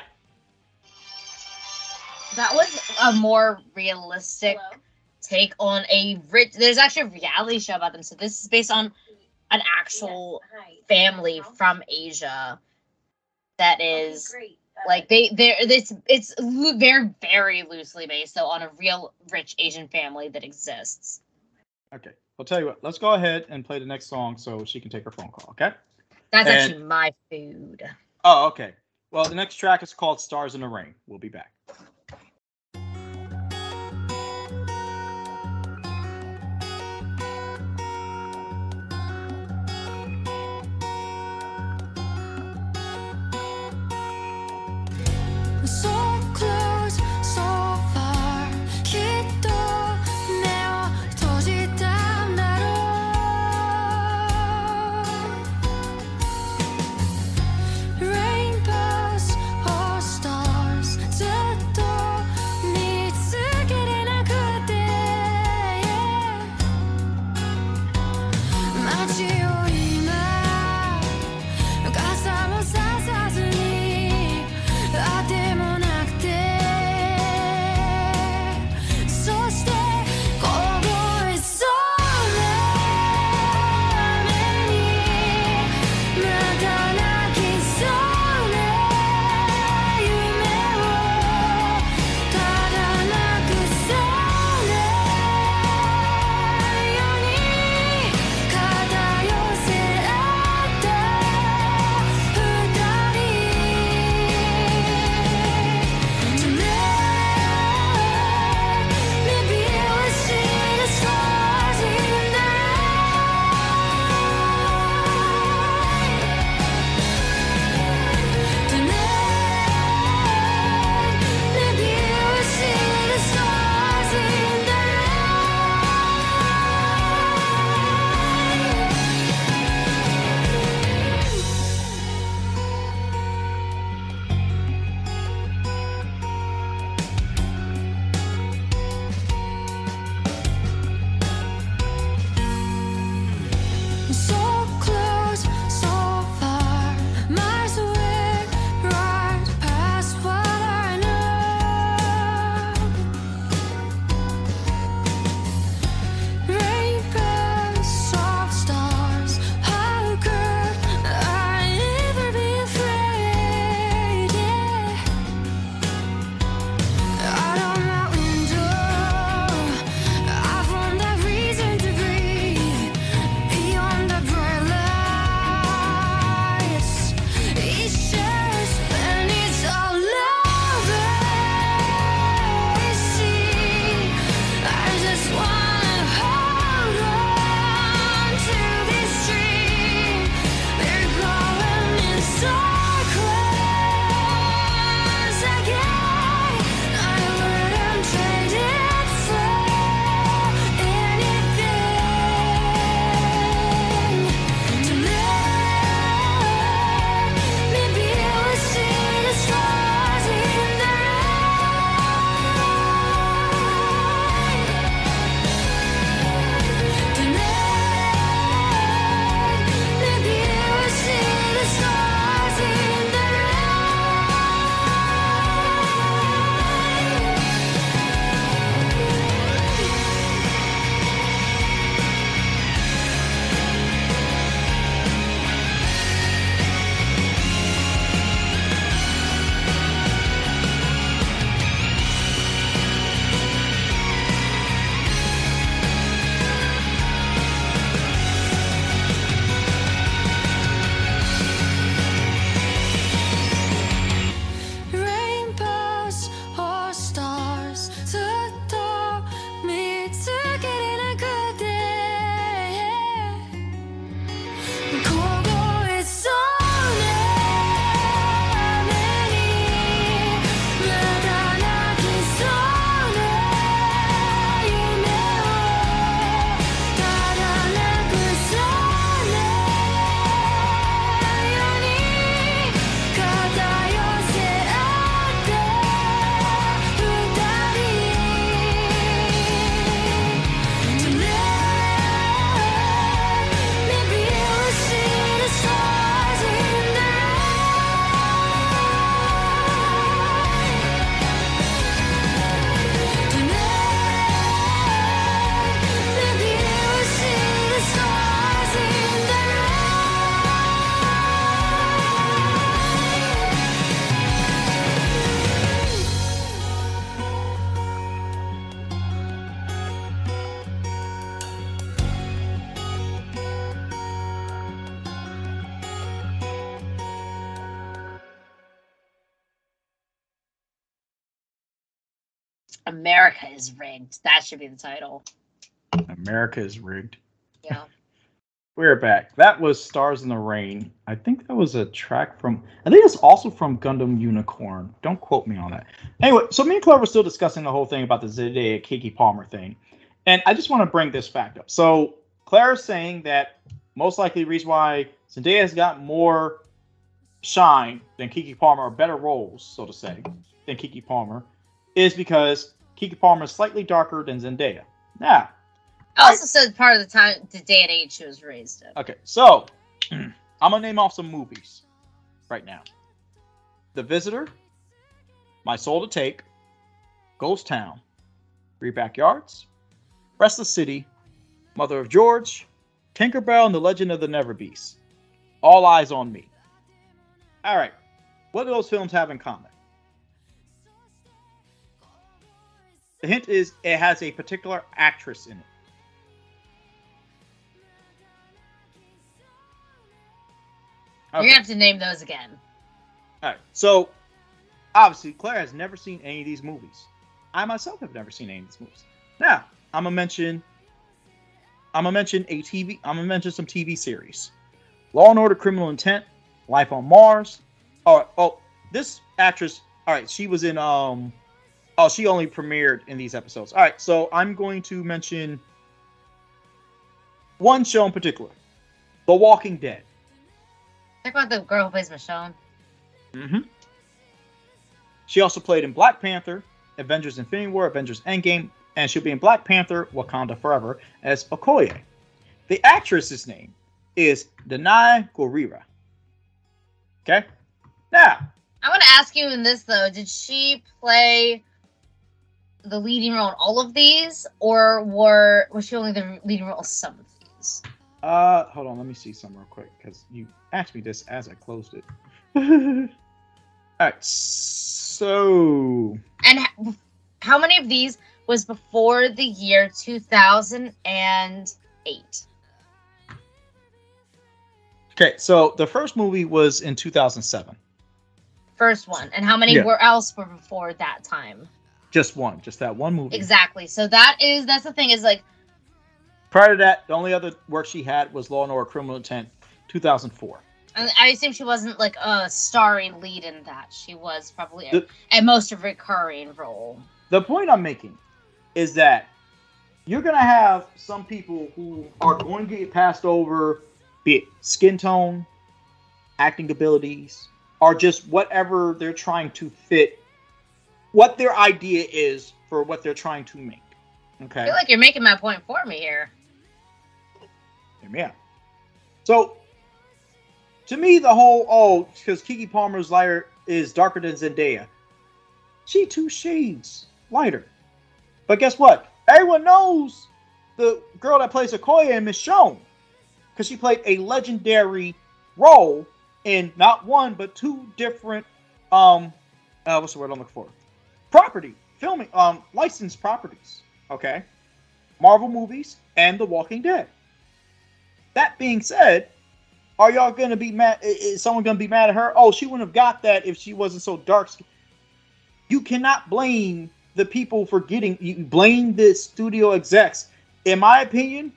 That was a more realistic Hello? take on a rich... There's actually a reality show about them, so this is based on an actual family from Asia that is... Like, they, they're, it's, it's, they're very loosely based, though, on a real rich Asian family that exists. Okay. I'll tell you what. Let's go ahead and play the next song so she can take her phone call, okay? That's and, actually my food. Oh, okay. Well, the next track is called Stars in the Rain. We'll be back. Rainbows or stars, America is rigged. That should be the title. America is rigged. Yeah. We're back. That was Stars in the Rain. I think that was a track from, I think it's also from Gundam Unicorn. Don't quote me on that. Anyway, so me and Claire were still discussing the whole thing about the Zendaya Keke Palmer thing. And I just want to bring this fact up. So Claire is saying that most likely the reason why Zendaya has got more shine than Keke Palmer, or better roles, so to say, than Keke Palmer, is because Keke Palmer is slightly darker than Zendaya. Now, I also said part of the time, the day and age she was raised in. Okay, so I'm gonna name off some movies right now: The Visitor, My Soul to Take, Ghost Town, Three Backyards, Restless City, Mother of George, Tinkerbell and the Legend of the Neverbeast. All Eyes on Me. All right, what do those films have in common? The hint is it has a particular actress in it. Okay. You're going to have to name those again. All right. So, obviously, Claire has never seen any of these movies. I myself have never seen any of these movies. Now, I'm going to mention I'm going to mention a T V I'm going to mention some T V series. Law and Order Criminal Intent, Life on Mars. Oh, oh, this actress, all right, she was in um oh, she only premiered in these episodes. All right. So, I'm going to mention one show in particular. The Walking Dead. Talk about the girl who plays Michonne. Mm-hmm. She also played in Black Panther, Avengers Infinity War, Avengers Endgame, and she'll be in Black Panther, Wakanda Forever, as Okoye. The actress's name is Denai Gurira. Okay? Now, I want to ask you in this, though. Did she play the leading role in all of these, or were was she only the leading role in some of these? Uh, hold on, let me see some real quick, because you asked me this as I closed it. Alright, so... And ha- how many of these was before the year two thousand eight? Okay, so the first movie was in two thousand seven. First one, and how many yeah. were else were before that time? Just one, just that one movie. Exactly, so that is, that's the thing, is like, prior to that, the only other work she had was Law and Order Criminal Intent, two thousand four. And I assume she wasn't like a starring lead in that. She was probably the, a, at most a recurring role. The point I'm making is that you're going to have some people who are going to get passed over, be it skin tone, acting abilities, or just whatever they're trying to fit, what their idea is for what they're trying to make. Okay. I feel like you're making my point for me here. Yeah. So, to me, the whole, oh, because Keke Palmer's lighter is darker than Zendaya. She two shades lighter. But guess what? Everyone knows the girl that plays Okoye and Michonne, because she played a legendary role in not one, but two different, um, uh, what's the word I'm looking for? Property. Filming, um, licensed properties. Okay? Marvel movies and The Walking Dead. That being said, are y'all going to be mad? Is someone going to be mad at her? Oh, she wouldn't have got that if she wasn't so dark skinned. You cannot blame the people for getting, you blame the studio execs. In my opinion,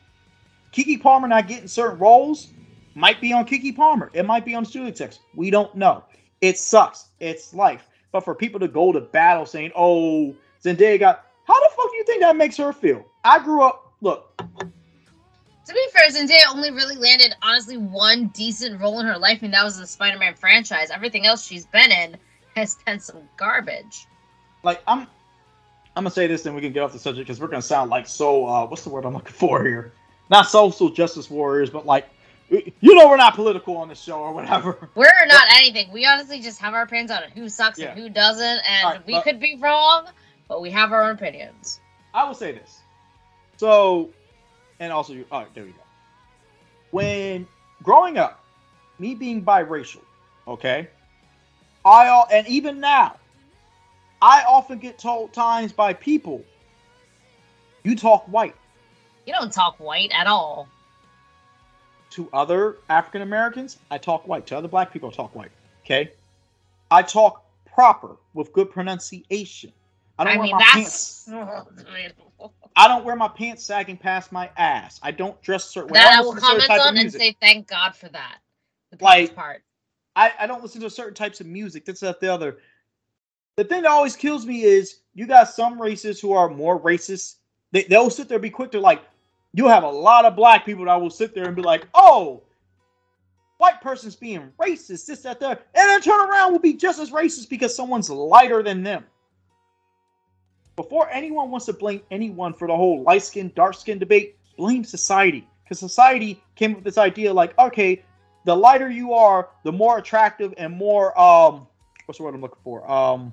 Keke Palmer not getting certain roles might be on Keke Palmer. It might be on studio execs. We don't know. It sucks. It's life. But for people to go to battle saying, oh, Zendaya got, how the fuck do you think that makes her feel? I grew up, look. To be fair, Zendaya only really landed, honestly, one decent role in her life, and that was the Spider-Man franchise. Everything else she's been in has been some garbage. Like, I'm I'm going to say this, and we can get off the subject, because we're going to sound like so, uh, what's the word I'm looking for here? Not social justice warriors, but like, you know we're not political on this show or whatever. We're not but, anything. We honestly just have our opinions on who sucks yeah. and who doesn't, and right, we but, could be wrong, but we have our own opinions. I will say this. So... And also, you, all right, there we go. When growing up, me being biracial, okay, I and even now, I often get told times by people, you talk white. You don't talk white at all. To other African Americans, I talk white. To other black people, I talk white, okay? I talk proper with good pronunciation. I don't I wear mean, my that's... pants. I don't wear my pants sagging past my ass. I don't dress certain ways. That I will comment on and say thank God for that. The like, part. I, I don't listen to certain types of music. That's not the other. The thing that always kills me is you got some racists who are more racist. They, they'll sit there and be quick. They're like, you'll have a lot of black people that will sit there and be like, oh, white person's being racist, this, that, that. And then turn around will be just as racist because someone's lighter than them. Before anyone wants to blame anyone for the whole light-skinned, dark-skinned debate, blame society. Because society came up with this idea like, okay, the lighter you are, the more attractive and more, um, what's the word I'm looking for? Um,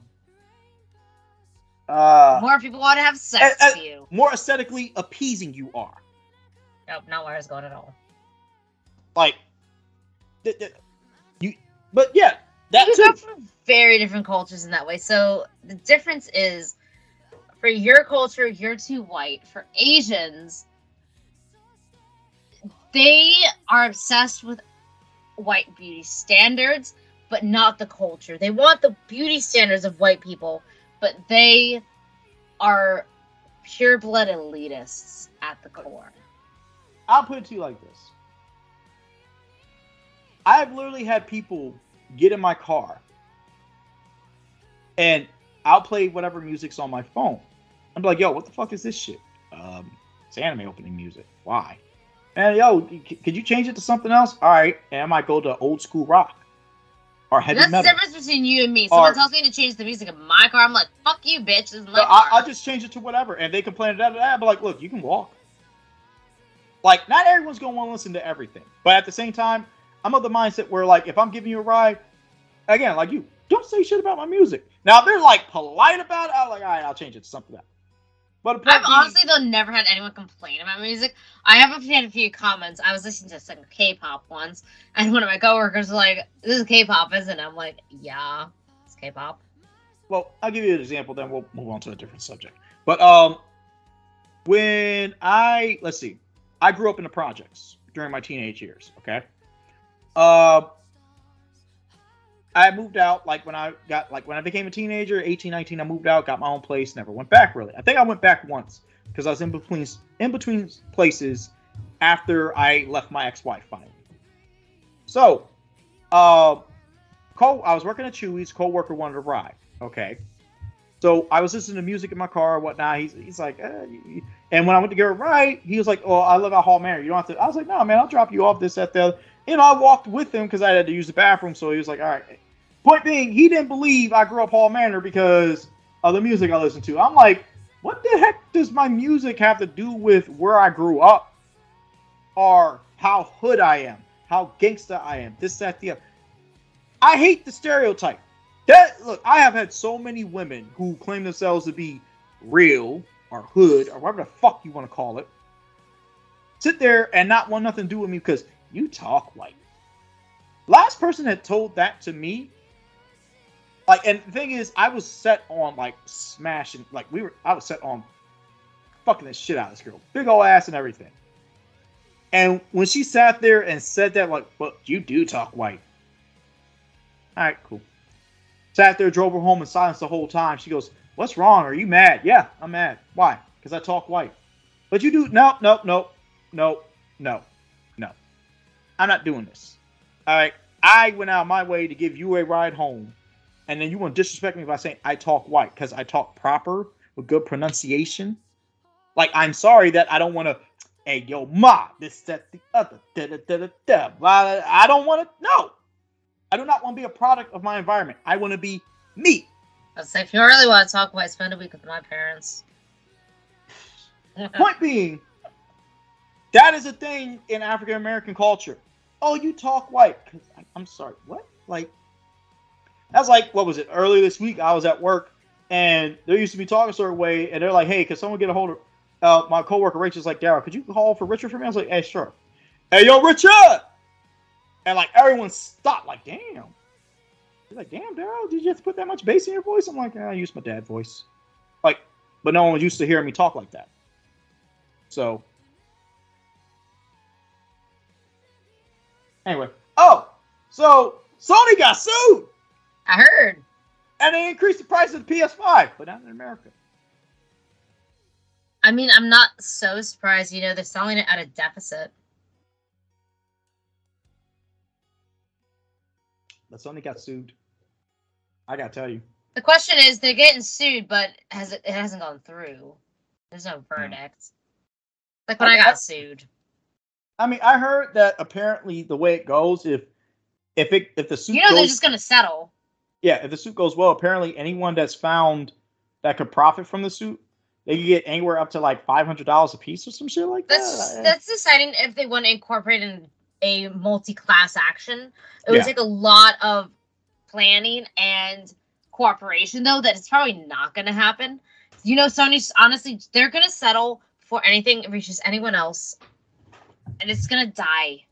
uh, more people want to have sex a- a- with you. More aesthetically appeasing you are. Nope, not where I was going at all. Like, th- th- you, but yeah, that you too. You come from very different cultures in that way. So the difference is, for your culture, you're too white. For Asians, they are obsessed with white beauty standards, but not the culture. They want the beauty standards of white people, but they are pure-blood elitists at the core. I'll put it to you like this. I've literally had people get in my car, and I'll play whatever music's on my phone. I'm like, yo, what the fuck is this shit? Um, it's anime opening music. Why? And yo, c- could you change it to something else? All right. And I might go to old school rock or heavy metal. That's the difference between you and me. Someone or, tells me to change the music of my car. I'm like, fuck you, bitch. This is my no, car. I, I'll just change it to whatever. And they complain about that. But like, look, you can walk. Like, not everyone's going to want to listen to everything. But at the same time, I'm of the mindset where, like, if I'm giving you a ride, again, like you, don't say shit about my music. Now, they're, like, polite about it. I'm like, all right, I'll change it to something else. But I've honestly, though, never had anyone complain about music. I have had a few comments. I was listening to some K-pop once, and one of my coworkers was like, this is K-pop, isn't it? I'm like, yeah, it's K-pop. Well, I'll give you an example, then we'll move on to a different subject. But um, when I, let's see, I grew up in the projects during my teenage years, okay? Uh, I moved out, like, when I got, like, when I became a teenager, eighteen, nineteen, I moved out, got my own place, never went back, really. I think I went back once, because I was in between, in between places after I left my ex-wife, finally. So, uh, co- I was working at Chewy's, co-worker wanted to ride, okay? So, I was listening to music in my car and whatnot, he's, he's like, eh. And when I went to get a ride, he was like, oh, I live out Hall Manor, you don't have to, I was like, no, man, I'll drop you off, this, that, the other. And I walked with him because I had to use the bathroom, so he was like, all right. Point being, he didn't believe I grew up Hall Manor because of the music I listened to. I'm like, what the heck does my music have to do with where I grew up? Or how hood I am, how gangsta I am, this, that, the other. I hate the stereotype. That look, I have had so many women who claim themselves to be real or hood or whatever the fuck you want to call it, sit there and not want nothing to do with me because you talk white. Last person that told that to me, like, and the thing is, I was set on, like, smashing, like, we were, I was set on fucking the shit out of this girl. Big old ass and everything. And when she sat there and said that, like, well, you do talk white. All right, cool. Sat there, drove her home in silence the whole time. She goes, what's wrong? Are you mad? Yeah, I'm mad. Why? Because I talk white. But you do, no, no, no, no, no. I'm not doing this. All right. I went out of my way to give you a ride home. And then you want to disrespect me by saying I talk white because I talk proper with good pronunciation. Like, I'm sorry that I don't want to, hey, yo, ma, this, that, the other, da, da, da, da, da, blah. I don't want to, no. I do not want to be a product of my environment. I want to be me. I'll say, if you really want to talk white, spend a week with my parents. Point being, that is a thing in African-American culture. Oh, you talk white. I'm sorry, what? Like, that's like, what was it? Earlier this week, I was at work, and they used to be talking a certain way, and they're like, hey, could someone get a hold of, uh, my coworker Rachel's like, Darryl, could you call for Richard for me? I was like, hey, sure. Hey, yo, Richard! And, like, everyone stopped, like, damn. They're like, damn, Darryl, did you have to put that much bass in your voice? I'm like, eh, I used my dad's voice. Like, but no one was used to hearing me talk like that. So, anyway, oh, so Sony got sued. I heard. And they increased the price of the P S five, but not in America. I mean, I'm not so surprised. You know, they're selling it at a deficit. But Sony got sued. I gotta tell you. The question is, they're getting sued, but has it, it hasn't gone through. There's no verdict. Like when I, I got I, sued. I mean, I heard that apparently the way it goes, if if it if the suit you know goes, they're just gonna settle. Yeah, if the suit goes well, apparently anyone that's found that could profit from the suit, they could get anywhere up to like five hundred dollars a piece or some shit like that. That's that's deciding if they want to incorporate in a multi-class action. It would yeah. take a lot of planning and cooperation, though, that it's probably not going to happen. You know, Sony's honestly, they're going to settle for anything that reaches anyone else, and it's going to die.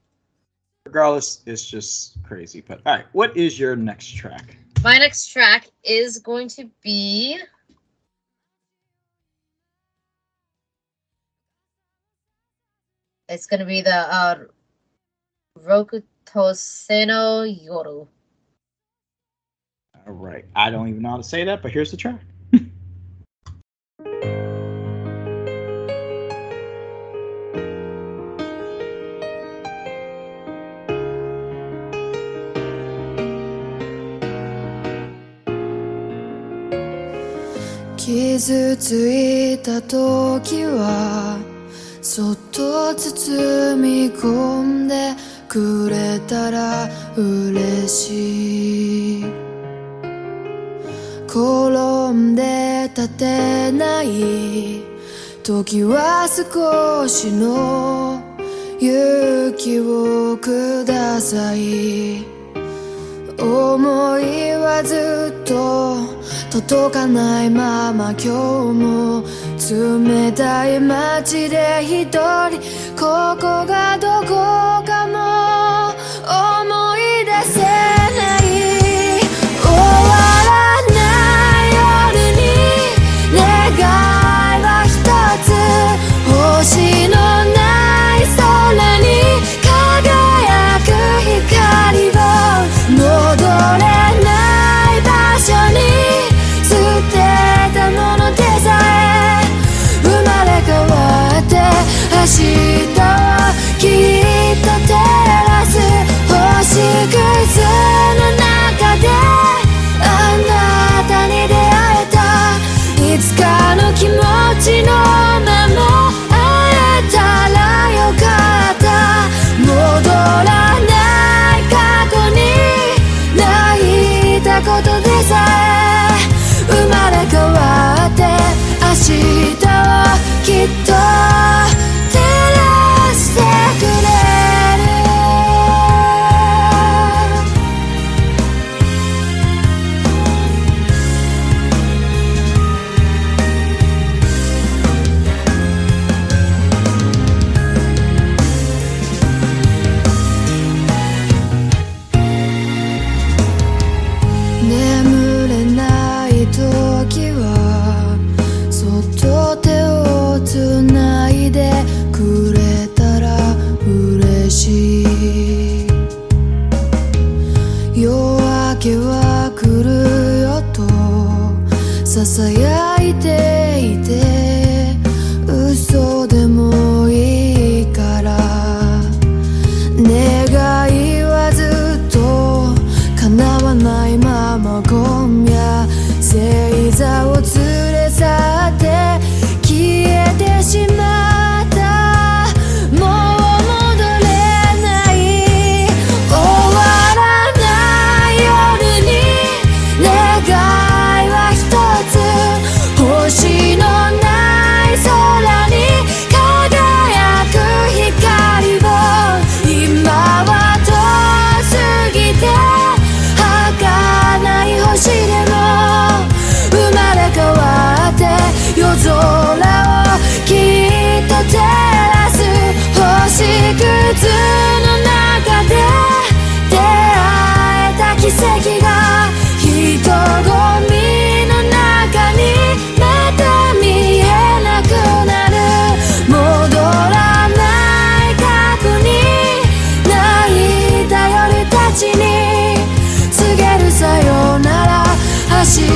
Regardless, it's just crazy. But all right, what is your next track? My next track is going to be it's going to be the uh, Rokutose no Yoru. All right. I don't even know how to say that, but here's the track. Kizutsuita 転んで立てない時は少しの勇気をください思いはずっと届かないまま今日も冷たい街で一人ここがどこかも思い出せない星のない空に輝く光を戻れない場所に捨てたものでさえ生まれ変わって明日はきっと照らす星屑の中であなたに出会えたいつかの気持ちのまま I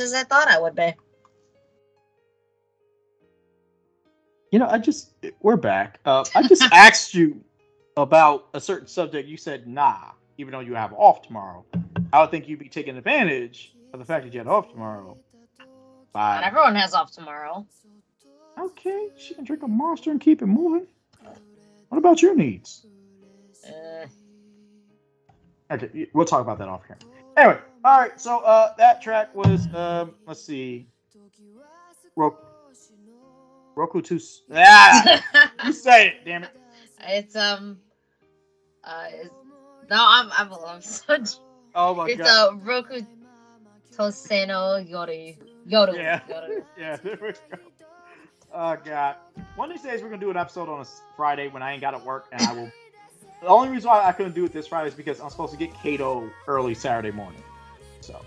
as I thought I would be. You know, I just, we're back. Uh, I just asked you about a certain subject. You said, nah, even though you have off tomorrow. I would think you'd be taking advantage of the fact that you had off tomorrow. Bye. But everyone has off tomorrow. Okay, she can drink a monster and keep it moving. What about your needs? Uh, okay, we'll talk about that off camera. Anyway, all right, so uh, that track was, um, let's see, Roku, Roku two. Ah, you say it, damn it. It's, um, uh, it's, no, I'm, I'm alone. Oh my it's, god. It's uh, Roku Toseno Yoru. Yoru. Yeah, Yoru. Yeah, there we go. Oh god. One of these days we're going to do an episode on a Friday when I ain't got to work, and I will... The only reason why I couldn't do it this Friday is because I'm supposed to get Kato early Saturday morning. So.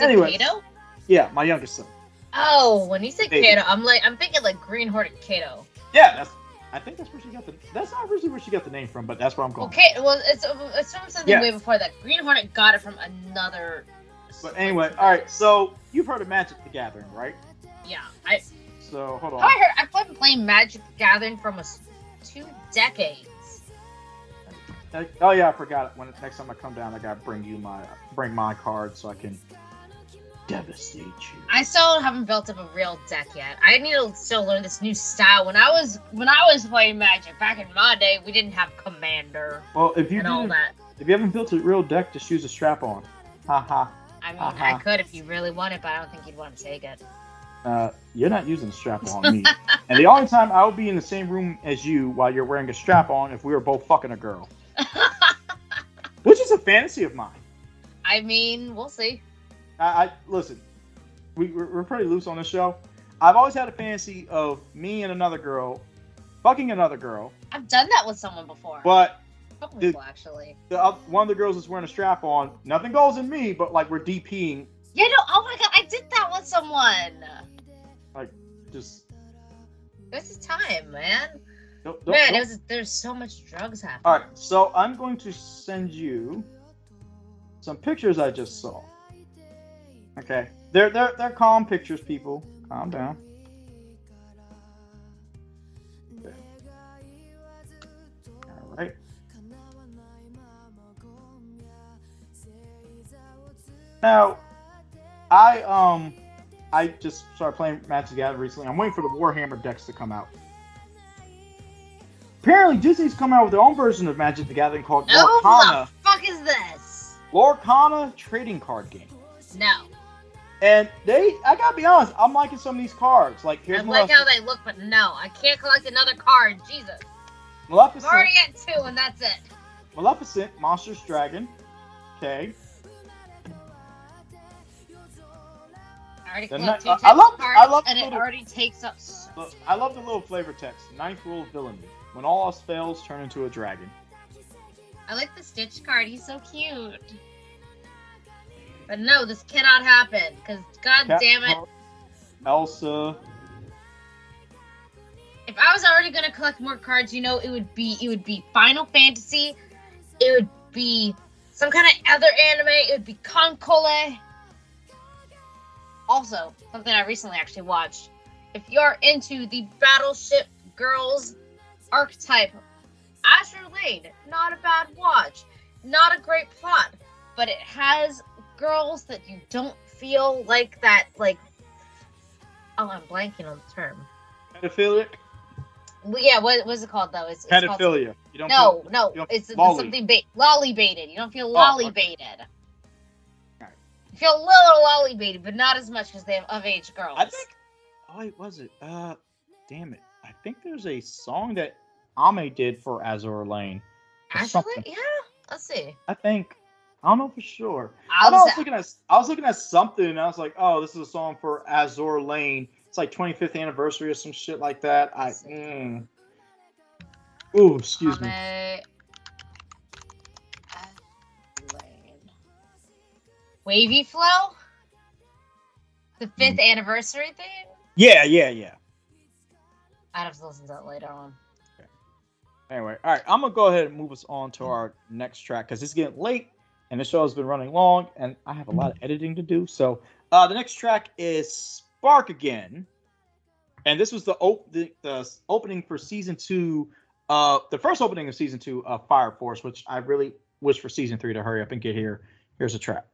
Anyway. Kato? Yeah, my youngest son. Oh, when he said Baby. Kato, I'm like, I'm thinking like green-hearted Kato. Yeah, that's, I think that's where she got the, that's not originally where she got the name from, but that's where I'm going. Okay, well, it's, it's from something yes. way before that. Green-hearted got it from another. But anyway, alright, so you've heard of Magic the Gathering, right? Yeah, I. So, hold on. I heard, I've been playing Magic the Gathering for almost two decades. Oh yeah, I forgot. When next time I come down, I gotta bring you my bring my card so I can devastate you. I still haven't built up a real deck yet. I need to still learn this new style. When I was when I was playing Magic back in my day, we didn't have Commander. Well, if you and all that. If you haven't built a real deck, just use a strap on. Haha. I mean, uh-huh. I could if you really wanted, but I don't think you'd want to take it. Uh, you're not using a strap-on me. And the only time I would be in the same room as you while you're wearing a strap-on if we were both fucking a girl. Which is a fantasy of mine. I mean, we'll see. I, I listen, we, we're, we're pretty loose on this show. I've always had a fantasy of me and another girl, fucking another girl. I've done that with someone before. But... The, actually. The, uh, one of the girls is wearing a strap on. Nothing goes in me, but like we're DPing. Yeah, no, oh my god, I did that with someone. Like, just. It was a time, man. Don't, don't, man, don't. It was, there's so much drugs happening. Alright, so I'm going to send you some pictures I just saw. Okay. They're, they're, they're calm pictures, people. Calm down. Okay. Alright. Now, I um, I just started playing Magic the Gathering recently. I'm waiting for the Warhammer decks to come out. Apparently, Disney's come out with their own version of Magic the Gathering called no, Lorcana. What the fuck is this? Lorcana Trading Card Game. No. And they, I gotta be honest, I'm liking some of these cards. Like, here's I like Maleficent. How they look, but no, I can't collect another card. Jesus. Maleficent. I'm already at two, and that's it. Maleficent, Monsters, Dragon. Okay. I, not, uh, I love, I love and the little, it already takes up. Look, I love the little flavor text. Ninth rule of villainy: when all else fails, turn into a dragon. I like the Stitch card. He's so cute. But no, this cannot happen because god Cat damn it, Elsa. If I was already gonna collect more cards, you know, it would be it would be Final Fantasy, it would be some kind of other anime, it would be Konkole. Also, something I recently actually watched. If you're into the Battleship Girls archetype, Azure Lane, not a bad watch. Not a great plot, but it has girls that you don't feel like that, like... Oh, I'm blanking on the term. Pedophilic? Well, yeah, what was it called, though? It's, it's Pedophilia. Called... You don't no, feel, no, you don't it's, it's something ba- lolly-baited. You don't feel lolly-baited. Oh, okay. You feel a little lollybaited, but not as much because they have of-age girls. I think... Oh, wait, was it? Uh, damn it. I think there's a song that Ame did for Azure Lane. Azure Lane? Yeah? Let's see. I think... I don't know for sure. I was, I was looking at I was looking at something, and I was like, oh, this is a song for Azure Lane. It's like twenty-fifth anniversary or some shit like that. I... Mm. Ooh, excuse Ame. me. Wavy Flow? The fifth mm. anniversary thing? Yeah, yeah, yeah. I'd have to listen to that later on. Okay. Anyway, all right. I'm going to go ahead and move us on to our next track because it's getting late and the show has been running long and I have a lot of editing to do. So Uh, the next track is Spark Again. And this was the, op- the, the opening for season two, uh, the first opening of season two of Fire Force, which I really wish for season three to hurry up and get here. Here's a track.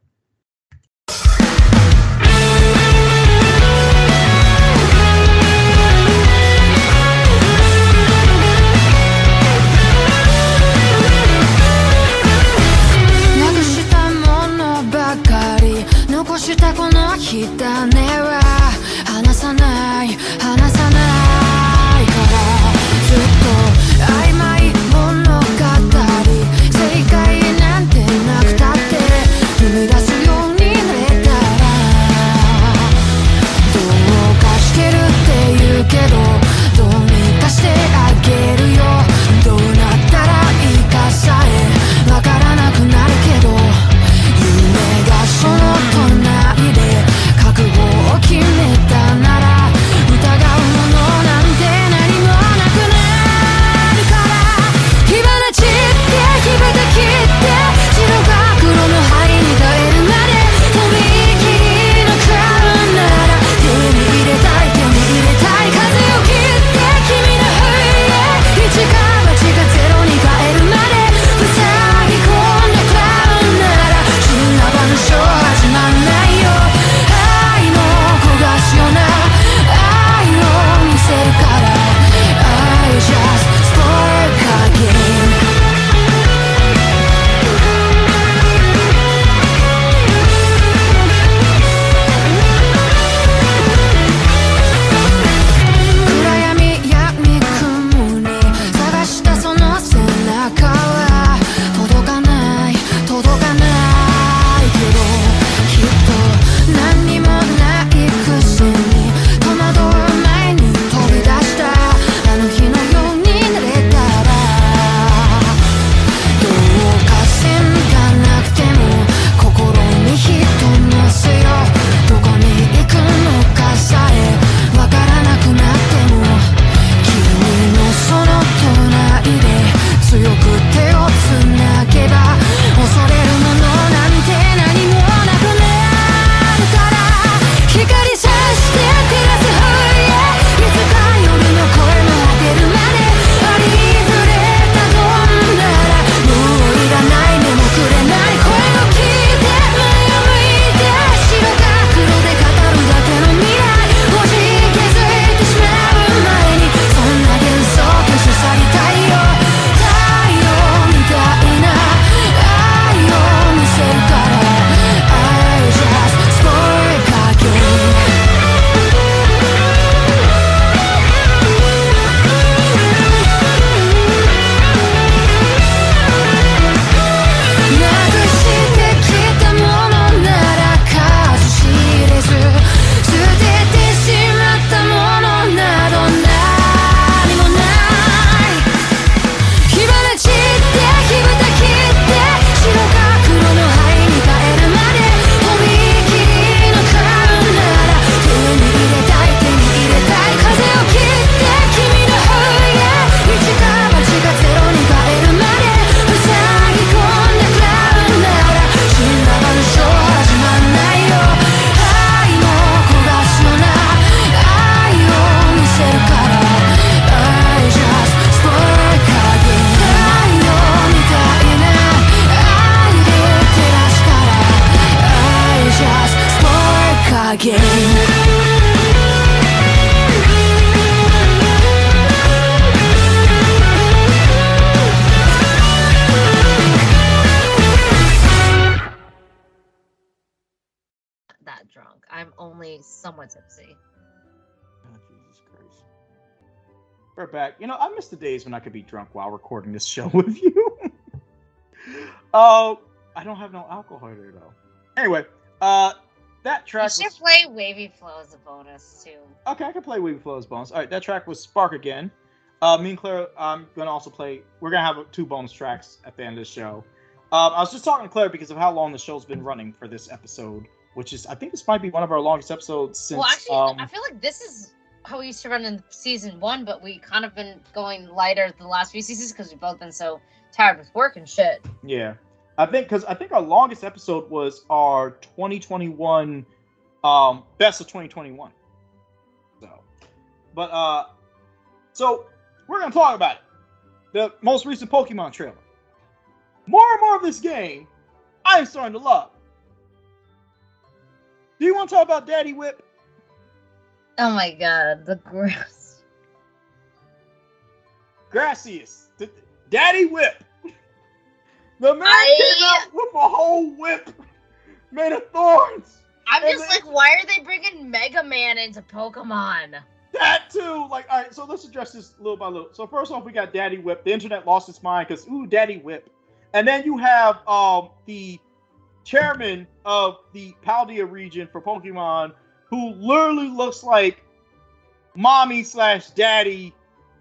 Back. You know, I miss the days when I could be drunk while recording this show with you. Oh, uh, I don't have no alcohol here, though. Anyway, uh, that track You should was... play Wavy Flow as a bonus, too. Okay, I can play Wavy Flow as a bonus. Alright, that track was Spark Again. Uh, me and Claire, I'm gonna also play... We're gonna have two bonus tracks at the end of the show. Um, I was just talking to Claire because of how long the show's been running for this episode, which is... I think this might be one of our longest episodes since... Well, actually, um, I feel like this is... how we used to run in season one, but we kind of been going lighter the last few seasons because we've both been so tired with work and shit. Yeah, I think because I think our longest episode was our twenty twenty-one Um, best of twenty twenty-one. So, but uh, so we're gonna talk about it. The most recent Pokemon trailer. More and more of this game, I am starting to love. Do you want to talk about Daddy Whip? Oh my god, the gross. Gracias. The, Daddy Whip. The man I... came up with a whole whip made of thorns. I'm just they... like, why are they bringing Mega Man into Pokemon? That too. Like, all right, so let's address this little by little. So first off, we got Daddy Whip. The internet lost its mind because, ooh, Daddy Whip. And then you have um the chairman of the Paldea region for Pokemon, who literally looks like mommy slash daddy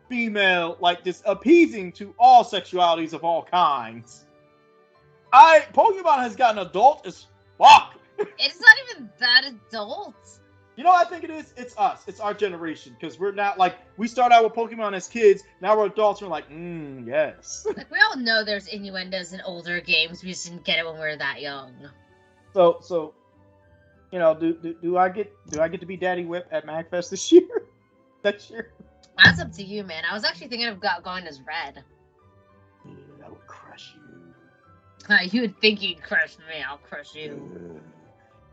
female, like just appeasing to all sexualities of all kinds. I Pokemon has gotten adult as fuck. It's not even that adult. You know what I think it is? It's us. It's our generation. Because we're not like, we start out with Pokemon as kids. Now we're adults and we're like, mmm, yes. Like, we all know there's innuendos in older games. We just didn't get it when we were that young. So, so, you know, do do, do I get do I get to be Daddy Whip at MAGFest this year? That's year? That's up to you, man. I was actually thinking of going as Red. Yeah, that would crush you. Uh, you would think you'd crush me. I'll crush you.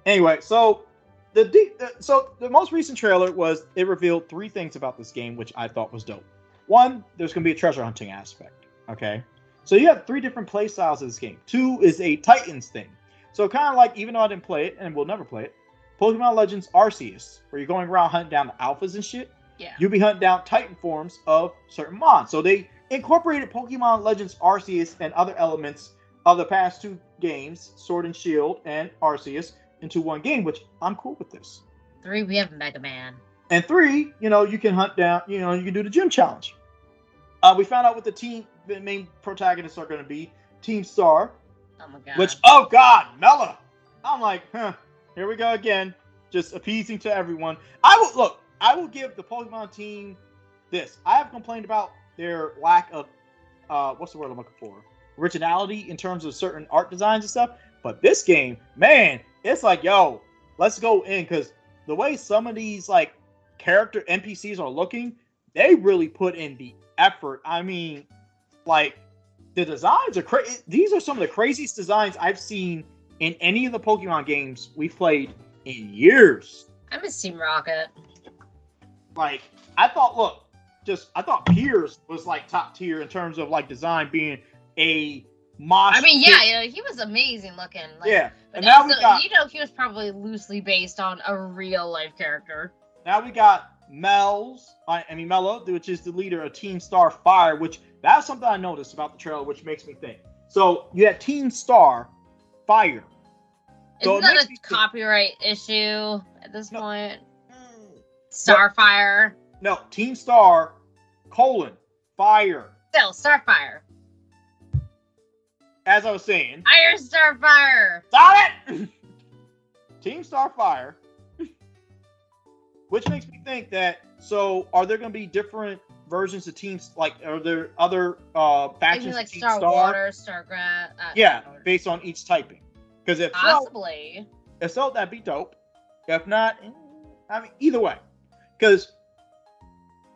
Yeah. Anyway, so... The de- uh, so the most recent trailer was, it revealed three things about this game, which I thought was dope. One, there's going to be a treasure hunting aspect. Okay, so you have three different play styles of this game. Two is a Titans thing. So kind of like, even though I didn't play it and will never play it, Pokemon Legends Arceus, where you're going around hunting down the alphas and shit. Yeah. You'll be hunting down Titan forms of certain mons. So they incorporated Pokemon Legends Arceus and other elements of the past two games, Sword and Shield and Arceus, into one game, which I'm cool with this. Three, we have Mega Man. And three, you know, you can hunt down, you know, you can do the gym challenge. Uh, we found out what the team, the main protagonists are going to be. Team Star. Oh my god. Which, oh god, Mella! I'm like, huh, here we go again. Just appeasing to everyone. I will, look, I will give the Pokemon team this. I have complained about their lack of, uh, what's the word I'm looking for? Originality in terms of certain art designs and stuff. But this game, man, it's like, yo, let's go in, because the way some of these, like, character N P Cs are looking, they really put in the effort. I mean, like, the designs are crazy. These are some of the craziest designs I've seen in any of the Pokemon games we've played in years. I miss Team Rocket. Like, I thought, look, just, I thought Piers was, like, top tier in terms of, like, design being a... Mosh I mean, yeah, you know, he was amazing looking. Like, yeah, but and now also, we got, you know, he was probably loosely based on a real life character. Now we got Mel's, I mean Mello, which is the leader of Team Star Fire, which that's something I noticed about the trailer, which makes me think. So you had Team Star Fire. So Isn't that a copyright think, issue at this no, point? Mm, Starfire. No, no, Team Star colon Fire. Still Starfire. As I was saying, Iron Starfire. Stop it! Team Starfire. Which makes me think that, so are there going to be different versions of teams? Like, are there other uh, factions? Like Team Star, Star Water, Star Gra- uh, Yeah, Star based on each typing. Because if possibly, so, if so, that'd be dope. If not, I mean, either way. Because,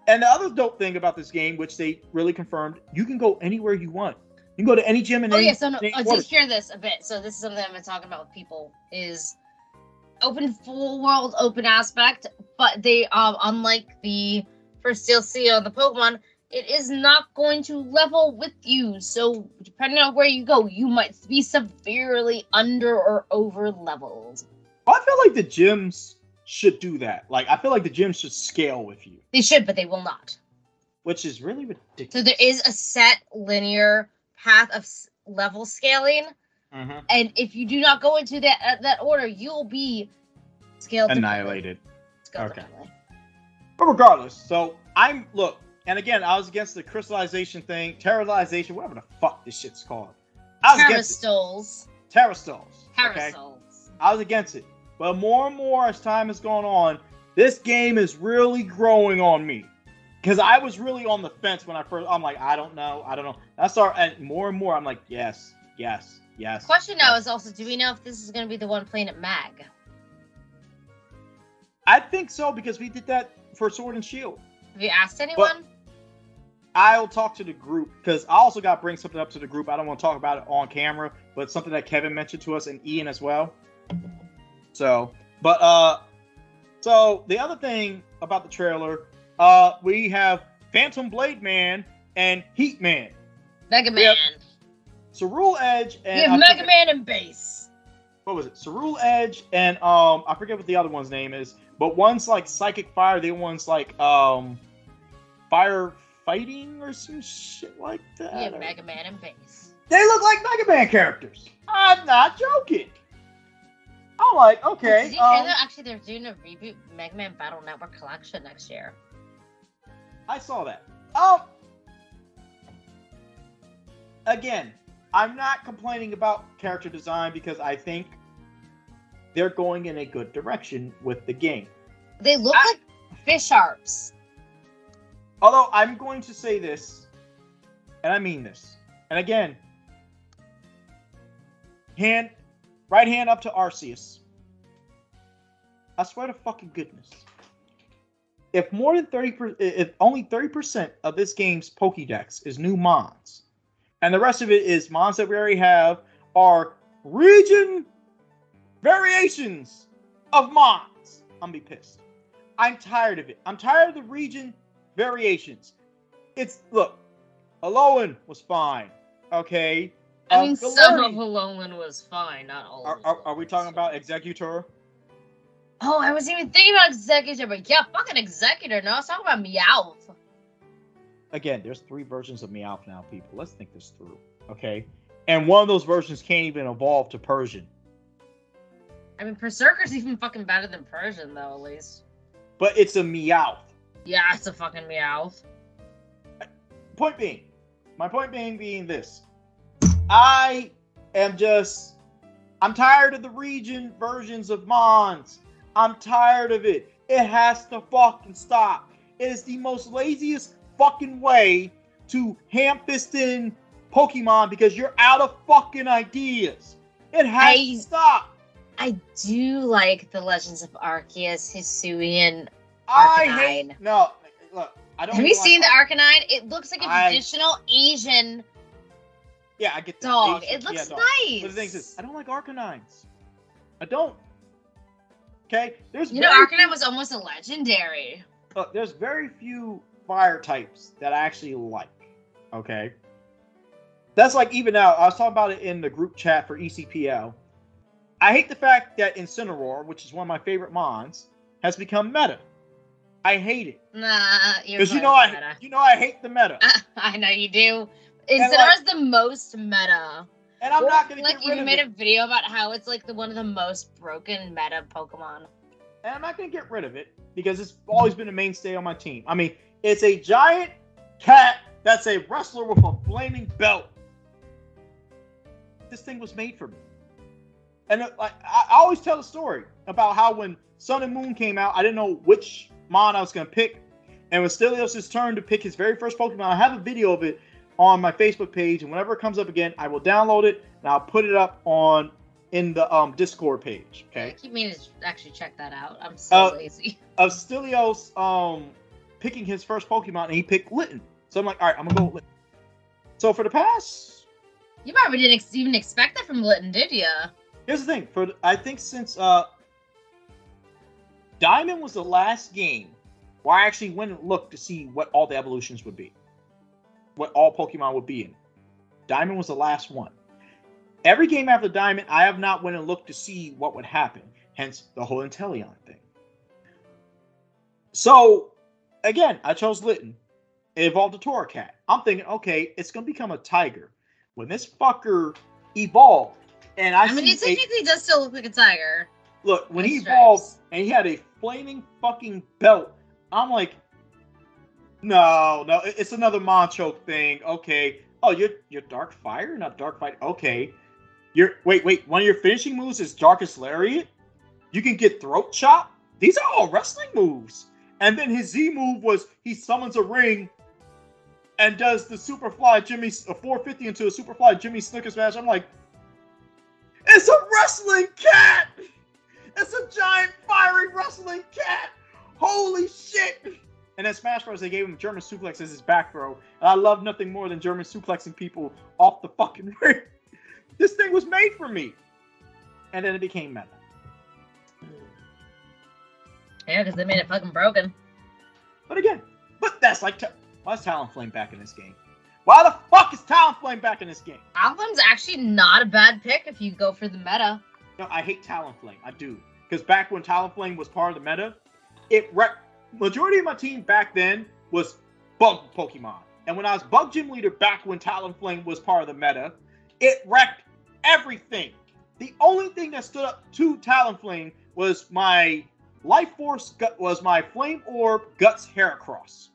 and the other dope thing about this game, which they really confirmed, you can go anywhere you want. You can go to any gym and oh, any yeah, so no, any oh, just hear this a bit. So this is something I've been talking about with people, is open, full world open aspect, but they, um, unlike the first D L C of the Pokemon, it is not going to level with you. So depending on where you go, you might be severely under or over leveled. Well, I feel like the gyms should do that. Like, I feel like the gyms should scale with you. They should, but they will not. Which is really ridiculous. So there is a set linear path of level scaling, mm-hmm. and if you do not go into that uh, that order, you'll be scaled annihilated. Scaled okay, differently. But regardless, so I'm look, and again, I was against the crystallization thing, terrorization, whatever the fuck this shit's called. I was Terrastoles. against it. Terrastoles. Okay? Terrastoles. I was against it, but more and more as time has gone on, this game is really growing on me. Because I was really on the fence when I first... I'm like, I don't know. I don't know. That's our... And more and more, I'm like, yes, yes, yes. The question yes. now is also, do we know if this is going to be the one playing at MAG? think so, because we did that for Sword and Shield. Have you asked anyone? But I'll talk to the group, because I also got to bring something up to the group. I don't want to talk about it on camera, but something that Kevin mentioned to us, and Ian as well. So, but, uh, so the other thing about the trailer, uh, we have Phantom Blade Man and Heat Man. Mega Man. Cerule Edge and... Yeah, Mega Man and Bass. What was it? Cerule Edge and, um, I forget what the other one's name is, but one's like Psychic Fire, the other one's like, um, Fire Fighting or some shit like that. Yeah, Mega Man and Bass. They look like Mega Man characters. I'm not joking. I'm like, okay. Did you um, hear that? Actually, they're doing a reboot Mega Man Battle Network collection next year. I saw that. Um, again, I'm not complaining about character design because I think they're going in a good direction with the game. They look I, like fish harps. Although, I'm going to say this, and I mean this. And again, hand, right hand up to Arceus. I swear to fucking goodness. If more than thirty percent, if only thirty percent of this game's Pokédex is new mons, and the rest of it is mons that we already have, are region variations of mons, I'm gonna be pissed. I'm tired of it. I'm tired of the region variations. It's, look, Alolan was fine, okay? I mean, um, some of Alolan was fine, not all of Alolan. Are, are, are we talking about Exeggutor? Oh, I wasn't even thinking about Exeggutor, but yeah, fucking Exeggutor. No, I was talking about Meowth. Again, there's three versions of Meowth now, people. Let's think this through, okay? And one of those versions can't even evolve to Persian. I mean, Berserker's even fucking better than Persian, though, at least. But it's a Meowth. Yeah, it's a fucking Meowth. Point being, my point being being this. I am just, I'm tired of the region versions of Mons. I'm tired of it. It has to fucking stop. It is the most laziest fucking way to ham-fist in Pokemon because you're out of fucking ideas. It has I, to stop. I do like the Legends of Arceus, Hisui, and Arcanine. I hate, no, look, I don't Have you like seen Ar- the Arcanine? It looks like a I, traditional Asian Yeah, I get the dog. Asian. It looks yeah, dog. nice. But the thing is, I don't like Arcanines. I don't. Okay, there's you know Arcanine few... was almost a legendary. Look, there's very few fire types that I actually like. Okay, that's like even now. I was talking about it in the group chat for E C P L. I hate the fact that Incineroar, which is one of my favorite mons, has become meta. I hate it. Nah, because you know I meta. you know I hate the meta. Uh, I know you do. Incineroar's like, the most meta. And I'm well, not going to like get rid of it. Like, you made a video about how it's, like, the one of the most broken meta Pokemon. And I'm not going to get rid of it, because it's always been a mainstay on my team. I mean, it's a giant cat that's a wrestler with a flaming belt. This thing was made for me. And, uh, like, I, I always tell a story about how when Sun and Moon came out, I didn't know which mon I was going to pick. And it was Stelios's turn to pick his very first Pokemon. I have a video of it on my Facebook page, and whenever it comes up again, I will download it and I'll put it up on in the um, Discord page. Okay. I keep meaning to actually check that out. I'm so uh, lazy. Of Stelios um, picking his first Pokemon, and he picked Litten. So I'm like, all right, I'm gonna go with Litten. So for the past, you probably didn't ex- even expect that from Litten, did you? Here's the thing. For I think since uh, Diamond was the last game where I actually went and looked to see what all the evolutions would be. What all Pokemon would be in. Diamond was the last one. Every game after Diamond, I have not went and looked to see what would happen. Hence, the whole Inteleon thing. So, again, I chose Litten. It evolved a Torracat. I'm thinking, okay, it's going to become a tiger. When this fucker evolved, and I I mean, he technically does still look like a tiger. Look, when he evolved, and he had a flaming fucking belt, I'm like, No, no, it's another Machoke thing. Okay. Oh, you're you're Dark Fire, not Dark Fight. Okay. You're wait, wait. One of your finishing moves is Darkest Lariat. You can get Throat Chop. These are all wrestling moves. And then his Z move was he summons a ring, and does the Superfly Jimmy a four fifty into a Superfly Jimmy Snicker Smash. I'm like, it's a wrestling cat. It's a giant fiery wrestling cat. Holy shit! And then Smash Bros, they gave him German suplex as his back throw. And I love nothing more than German suplexing people off the fucking ring. This thing was made for me. And then it became meta. Yeah, because they made it fucking broken. But again, but that's like, ta- why is Talonflame back in this game? Why the fuck is Talonflame back in this game? Talonflame's actually not a bad pick if you go for the meta. No, I hate Talonflame. I do. Because back when Talonflame was part of the meta, it re- majority of my team back then was bug Pokemon. And when I was bug gym leader back when Talonflame was part of the meta, it wrecked everything. The only thing that stood up to Talonflame was my Life Force, was my Flame Orb Guts Heracross.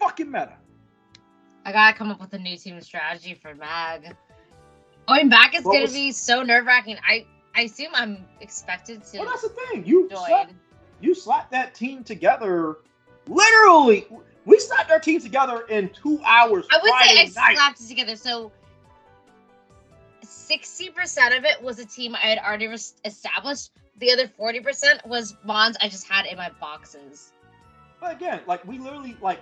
Fucking meta. I gotta come up with a new team strategy for Mag. Going back is gonna was, be so nerve-wracking. I, I assume I'm expected to. Well, that's the thing. You slapped, you slapped that team together. Literally, we slapped our team together in two hours. I would Friday say I night. slapped it together. So sixty percent of it was a team I had already re- established. The other forty percent was bonds I just had in my boxes. But again, like we literally like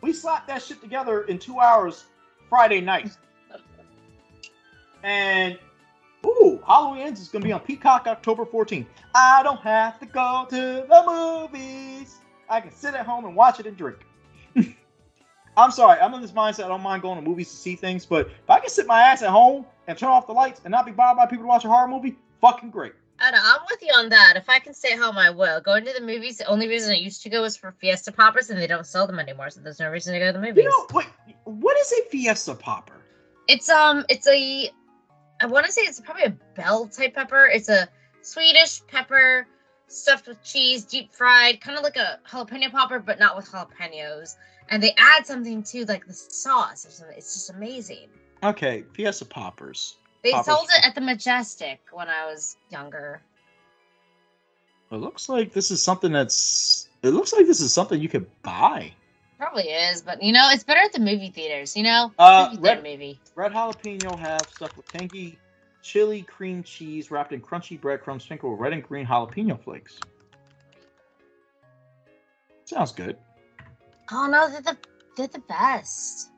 we slapped that shit together in two hours Friday night. And, ooh, Halloween Ends is going to be on Peacock October fourteenth. I don't have to go to the movies. I can sit at home and watch it and drink. I'm sorry. I'm in this mindset. I don't mind going to movies to see things. But if I can sit my ass at home and turn off the lights and not be bothered by people to watch a horror movie, fucking great. I know, I'm with you on that. If I can stay at home, I will. Going to the movies, the only reason I used to go was for Fiesta Poppers, and they don't sell them anymore, so there's no reason to go to the movies. You know, what, what is a Fiesta Popper? It's, um, it's a... I want to say it's probably a bell type pepper. It's a Swedish pepper stuffed with cheese, deep fried, kind of like a jalapeno popper, but not with jalapenos. And they add something to like the sauce or something. It's just amazing. Okay, Fiesta Poppers. They poppers. sold it at the Majestic when I was younger. It looks like this is something that's. It looks like this is something you could buy. Probably is, but you know, it's better at the movie theaters, you know? Uh, movie red, movie. Red Jalapeno have stuff with tangy chili cream cheese wrapped in crunchy breadcrumbs sprinkled with red and green jalapeno flakes. Sounds good. Oh no, they're the, they're the best.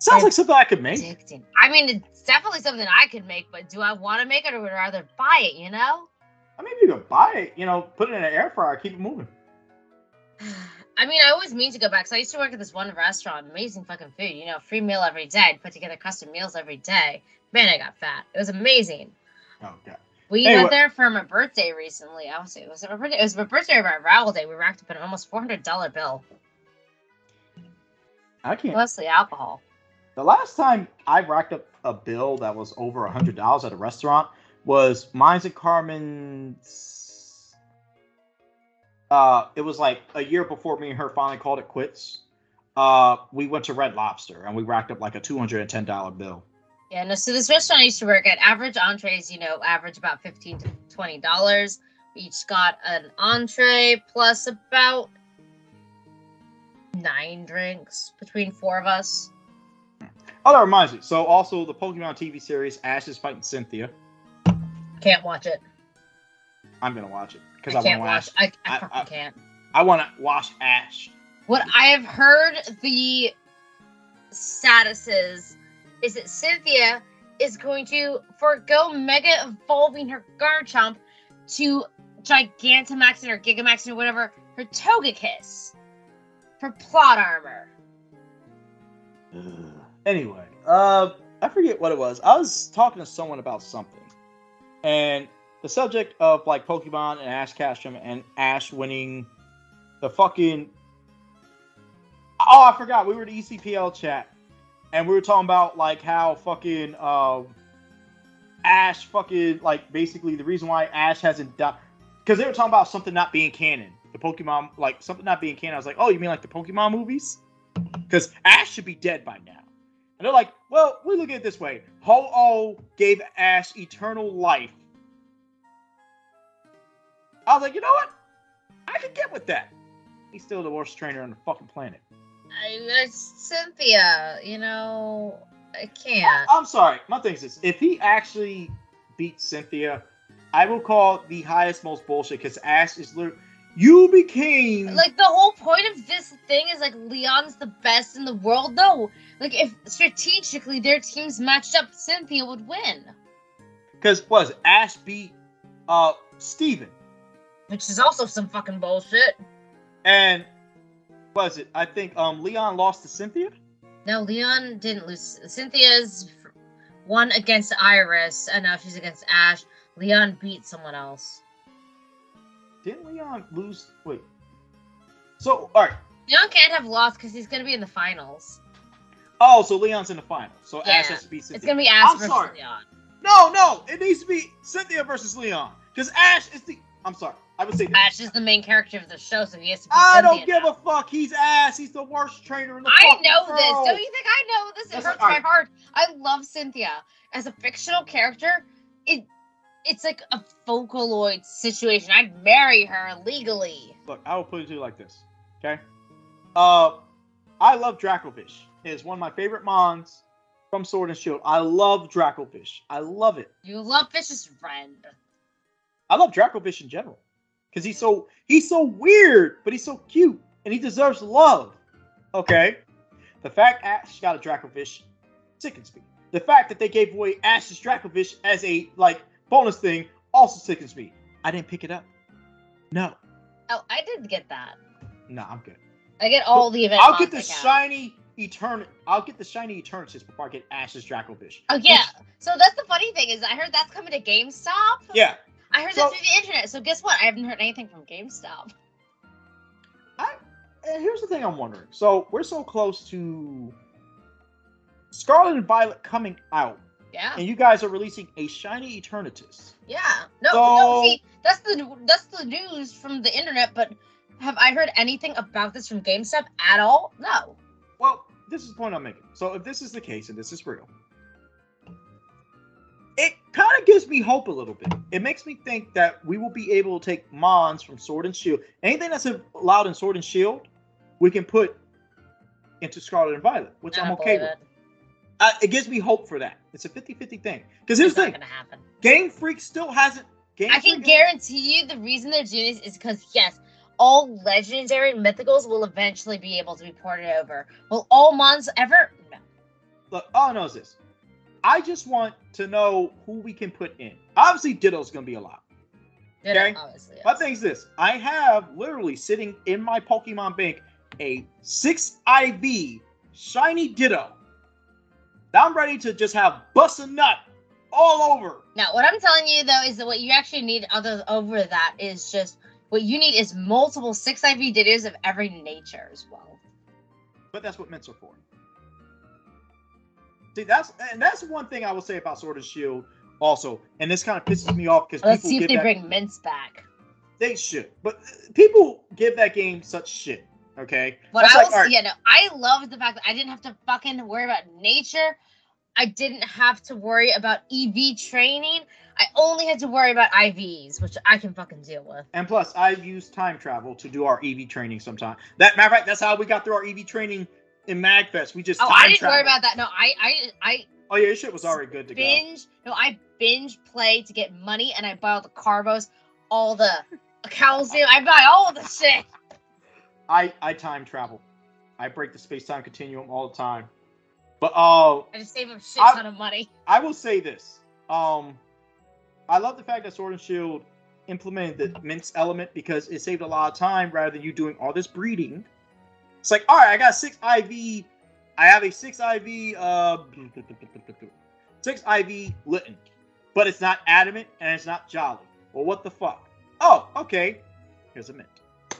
Sounds they're like something I could make. Addicting. I mean, it's definitely something I could make, but do I want to make it or would I rather buy it, you know? I mean, you could buy it, you know, put it in an air fryer, keep it moving. I mean, I always mean to go back, because I used to work at this one restaurant, amazing fucking food, you know, free meal every day, I'd put together custom meals every day. Man, I got fat. It was amazing. Oh, God. We anyway. went there for my birthday recently. I was, it, was my birthday, it was my birthday or my Raoul Day. We racked up an almost four hundred dollars bill. I can't. Mostly alcohol. The last time I racked up a bill that was over one hundred dollars at a restaurant was Mines and Carmen's. Uh, it was like a year before me and her finally called it quits. Uh, we went to Red Lobster and we racked up like a two hundred ten dollars bill. Yeah, no, so this restaurant I used to work at, average entrees, you know, average about fifteen to twenty dollars. We each got an entree plus about nine drinks between four of us. Oh, that reminds me. So also the Pokemon T V series, Ash is fighting Cynthia. Can't watch it. I'm going to watch it. I, I can't watch. I, I, I fucking I, can't. I want to watch Ash. What I have heard the statuses is that Cynthia is going to forego mega evolving her Garchomp to Gigantamaxing or Gigamaxing or whatever her Togekiss for plot armor. Anyway, uh, I forget what it was. I was talking to someone about something, and. The subject of, like, Pokemon and Ash Ketchum and Ash winning the fucking... Oh, I forgot. We were in the E C P L chat. And we were talking about, like, how fucking uh, Ash fucking, like, basically the reason why Ash hasn't died... Because they were talking about something not being canon. The Pokemon, like, something not being canon. I was like, oh, you mean, like, the Pokemon movies? Because Ash should be dead by now. And they're like, well, we look at it this way. Ho-Oh gave Ash eternal life. I was like, you know what? I could get with that. He's still the worst trainer on the fucking planet. I mean, Cynthia, you know, I can't. I, I'm sorry. My thing is this. If he actually beats Cynthia, I will call the highest most bullshit, because Ash is literally... You became... Like, the whole point of this thing is, like, Leon's the best in the world, though. Like, if strategically their teams matched up, Cynthia would win. Because, what is it? Ash beat, uh, Steven. Which is also some fucking bullshit. And, what is it? I think, um, Leon lost to Cynthia? No, Leon didn't lose. Cynthia's won against Iris, and now she's against Ash. Leon beat someone else. Didn't Leon lose? Wait. So, all right. Leon can't have lost because he's going to be in the finals. Oh, so Leon's in the finals. So yeah. Ash has to beat Cynthia. It's going to be Ash I'm versus sorry. Leon. No, no. It needs to be Cynthia versus Leon. Because Ash is the... I'm sorry. I would say... This. Ash is the main character of the show, so he has to beat I Cynthia don't give now. a fuck. He's Ash. He's the worst trainer in the I know world. this. Don't you think I know this? It That's hurts right. my heart. I love Cynthia. As a fictional character, it... It's like a Vocaloid situation. I'd marry her legally. Look, I will put it to you like this, okay? Uh, I love Dracovish. It is one of my favorite mons from Sword and Shield. I love Dracovish. I love it. You love Fish's friend. I love Dracovish in general. Because he's so, he's so weird, but he's so cute. And he deserves love. Okay? The fact Ash got a Dracovish sickens me. The fact that they gave away Ash's Dracovish as a, like, bonus thing also sickens me. I didn't pick it up. No. Oh, I didn't get that. No, I'm good. I get all but the event. I'll get the shiny eternal. I'll get the shiny Eternatus before I get Ash's Dracovish. Oh yeah. Which... So that's the funny thing is I heard that's coming to GameStop. Yeah. I heard so, that through the internet. So guess what? I haven't heard anything from GameStop. I. And here's the thing I'm wondering. So we're so close to Scarlet and Violet coming out. Yeah. And you guys are releasing a shiny Eternatus. Yeah. No, so... no, see, that's the that's the news from the internet, but have I heard anything about this from GameStop at all? No. Well, this is the point I'm making. So if this is the case, and this is real, it kind of gives me hope a little bit. It makes me think that we will be able to take mons from Sword and Shield. Anything that's allowed in Sword and Shield, we can put into Scarlet and Violet, which I'm okay with. Uh, it gives me hope for that. It's a fifty-fifty thing. Because here's the thing. Game Freak still hasn't... Game I Freak can guarantee you the reason they're doing this is because, yes, all legendary mythicals will eventually be able to be ported over. Will all mons ever? No. Look, all I know is this. I just want to know who we can put in. Obviously, Ditto's going to be a lot. Ditto, okay? Obviously, yes. My thing's this. I have literally sitting in my Pokemon bank a six I V shiny Ditto. I'm ready to just have bust a nut all over. Now, what I'm telling you, though, is that what you actually need other over that is just... What you need is multiple six I V Dittos of every nature as well. But that's what mints are for. See, that's... And that's one thing I will say about Sword and Shield also. And this kind of pisses me off because people... Let's see if they bring mints back. They should. But people give that game such shit. Okay. But I was, like, right. yeah, no, I loved the fact that I didn't have to fucking worry about nature. I didn't have to worry about E V training. I only had to worry about I Vs, which I can fucking deal with. And plus, I've used time travel to do our E V training sometime. That matter of fact, that's how we got through our E V training in MagFest. We just oh, time I didn't travel. worry about that. No, I, I, I. Oh yeah, your shit was already good to binge, go. Binge. No, I binge play to get money, and I buy all the Carvos, all the calcium. I buy all the shit. I, I time travel. I break the space-time continuum all the time. But, uh... I just save a shit ton of money. I will say this. Um, I love the fact that Sword and Shield implemented the mints element because it saved a lot of time rather than you doing all this breeding. It's like, alright, I got six I V... I have a six I V, uh... six I V Litten. But it's not Adamant and it's not Jolly. Well, what the fuck? Oh, okay. Here's a mint.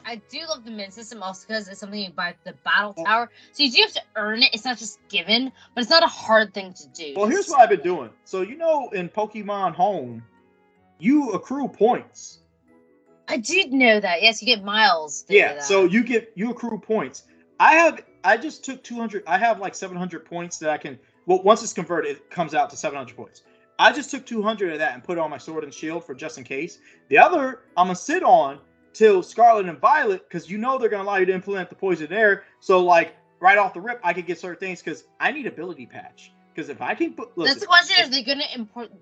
I do love the mint system also because it's something you buy at the battle well, tower. So you do have to earn it. It's not just given, but it's not a hard thing to do. Well, here's what I've been doing. So, you know, in Pokemon Home, you accrue points. I did know that. Yes, you get miles. Yeah, so you get you accrue points. I have, I just took two hundred. I have like seven hundred points that I can, well, once it's converted, it comes out to seven hundred points. I just took two hundred of that and put on my Sword and Shield for just in case. The other, I'm going to sit on till Scarlet and Violet, because you know they're going to allow you to implement the poison air. So, like, right off the rip, I could get certain things, because I need ability patch. Because if I can put... Listen, that's the question, if, is they're going to import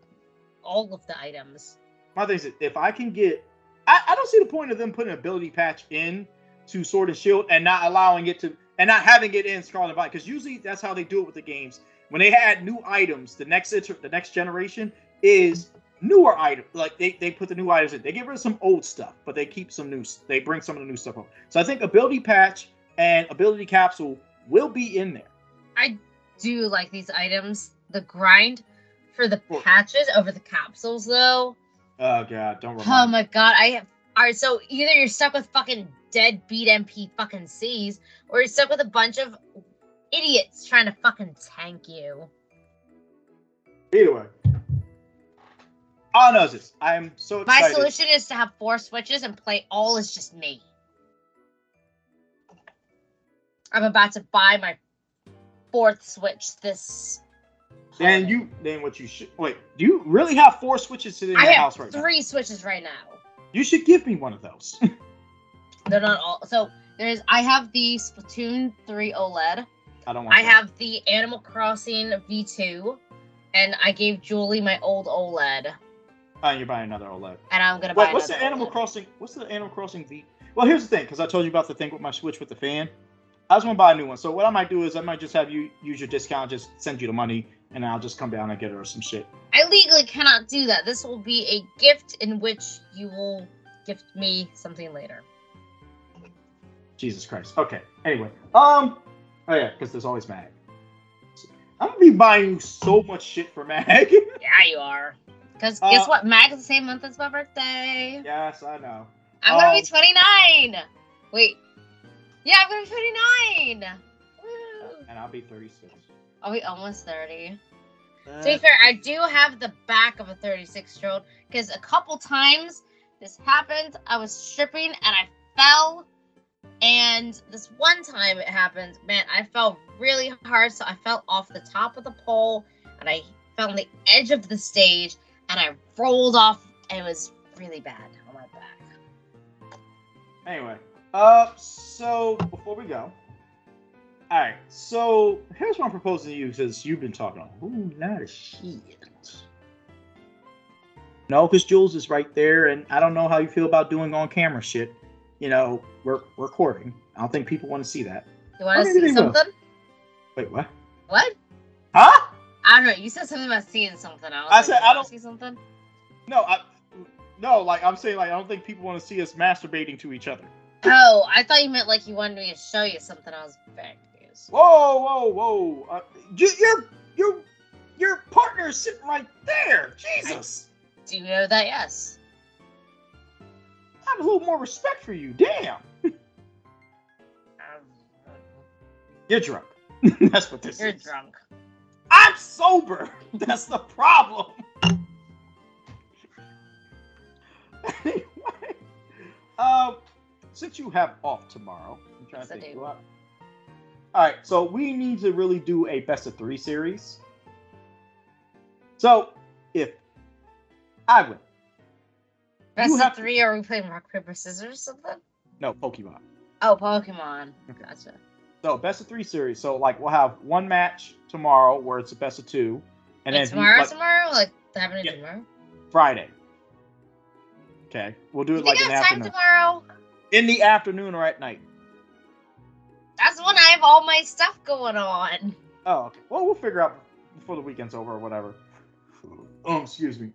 all of the items. my thing is, if I can get, I, I don't see the point of them putting an ability patch in to Sword and Shield and not allowing it to, and not having it in Scarlet Violet, because usually that's how they do it with the games. When they had new items, the next inter, the next generation is newer items. Like they, they put the new items in. They get rid of some old stuff, but they keep some new. They bring some of the new stuff up. So I think ability patch and ability capsule will be in there. I do like these items. The grind for the oh. patches over the capsules, though. Oh god, don't remind Oh my god, I have. All right, so either you're stuck with fucking deadbeat M P fucking Cs, or you're stuck with a bunch of idiots trying to fucking tank you. Either way. All I know is this. I am so excited. My solution is to have four switches and play all as just me. I'm about to buy my fourth switch this. Then you, then what you should, wait, do you really have four switches in your house right now? I have three switches right now. You should give me one of those. They're not all, so there's, I have the Splatoon three OLED. I don't want I that. have the Animal Crossing V two, and I gave Julie my old OLED. Oh, you're buying another OLED. And I'm gonna wait, buy what's another the Animal OLED. Crossing, what's the Animal Crossing V? Well, here's the thing, because I told you about the thing with my Switch with the fan. I just want to buy a new one. So what I might do is I might just have you use your discount, just send you the money, and I'll just come down and get her some shit. I legally cannot do that. This will be a gift in which you will gift me something later. Jesus Christ. Okay. Anyway. Um. Oh yeah, because there's always Mag. I'm gonna be buying you so much shit for Mag. Yeah, you are. Because uh, guess what? Mag is the same month as my birthday. Yes, I know. I'm um, gonna be twenty-nine. Wait. Yeah, I'm gonna be twenty-nine! Woo. And I'll be thirty-six. I'll be almost thirty. Uh, to be fair, I do have the back of a thirty-six-year-old, because a couple times this happened, I was stripping and I fell, and this one time it happened, man, I fell really hard, so I fell off the top of the pole, and I fell on the edge of the stage, and I rolled off, and it was really bad on my back. Anyway. Uh, so, before we go, alright, so, here's what I'm proposing to you, since you've been talking on Who Not a Shit. No, because Jules is right there, and I don't know how you feel about doing on-camera shit. You know, we're recording. I don't think people want to see that. You want to see something? Go? Wait, what? What? Huh? I don't know, you said something about seeing something. I, was I like, said, I don't... see something? No, I... No, like, I'm saying, like, I don't think people want to see us masturbating to each other. Oh, I thought you meant like you wanted me to show you something. I was very confused. Whoa, whoa, whoa! Uh, you, your your your partner is sitting right there. Jesus. I do you know that? Yes. I have a little more respect for you. Damn. um, You're drunk. That's what this you're is. You're drunk. I'm sober. That's the problem. Anyway, um. Since you have off tomorrow, I'm trying yes, to think you up. All right, so we need to really do a best of three series. So, if I win, best of three, to... are we playing rock paper scissors or something? No, Pokemon. Oh, Pokemon. Okay. Gotcha. So, best of three series. So, like, we'll have one match tomorrow where it's a best of two, and Wait, then tomorrow, like, tomorrow, like happening yeah, tomorrow, Friday. Okay, we'll do it you like think an I have time afternoon. Tomorrow. In the afternoon or at night. That's when I have all my stuff going on. Oh, okay. Well, we'll figure out before the weekend's over or whatever. Oh, excuse me.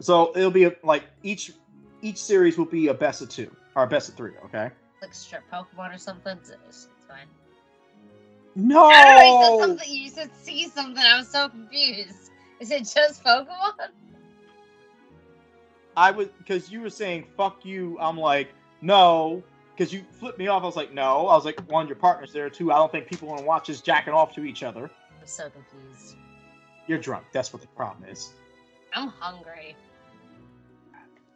So it'll be a, like each each series will be a best of two or a best of three. Okay. Like strip Pokemon or something. It's fine. No. I don't know, you said something. You said see something. I was so confused. Is it just Pokemon? I was because you were saying fuck you. I'm like. No, because you flipped me off. I was like, no. I was like, one, your partner's there, too. I don't think people want to watch us jacking off to each other. I'm so confused. You're drunk. That's what the problem is. I'm hungry.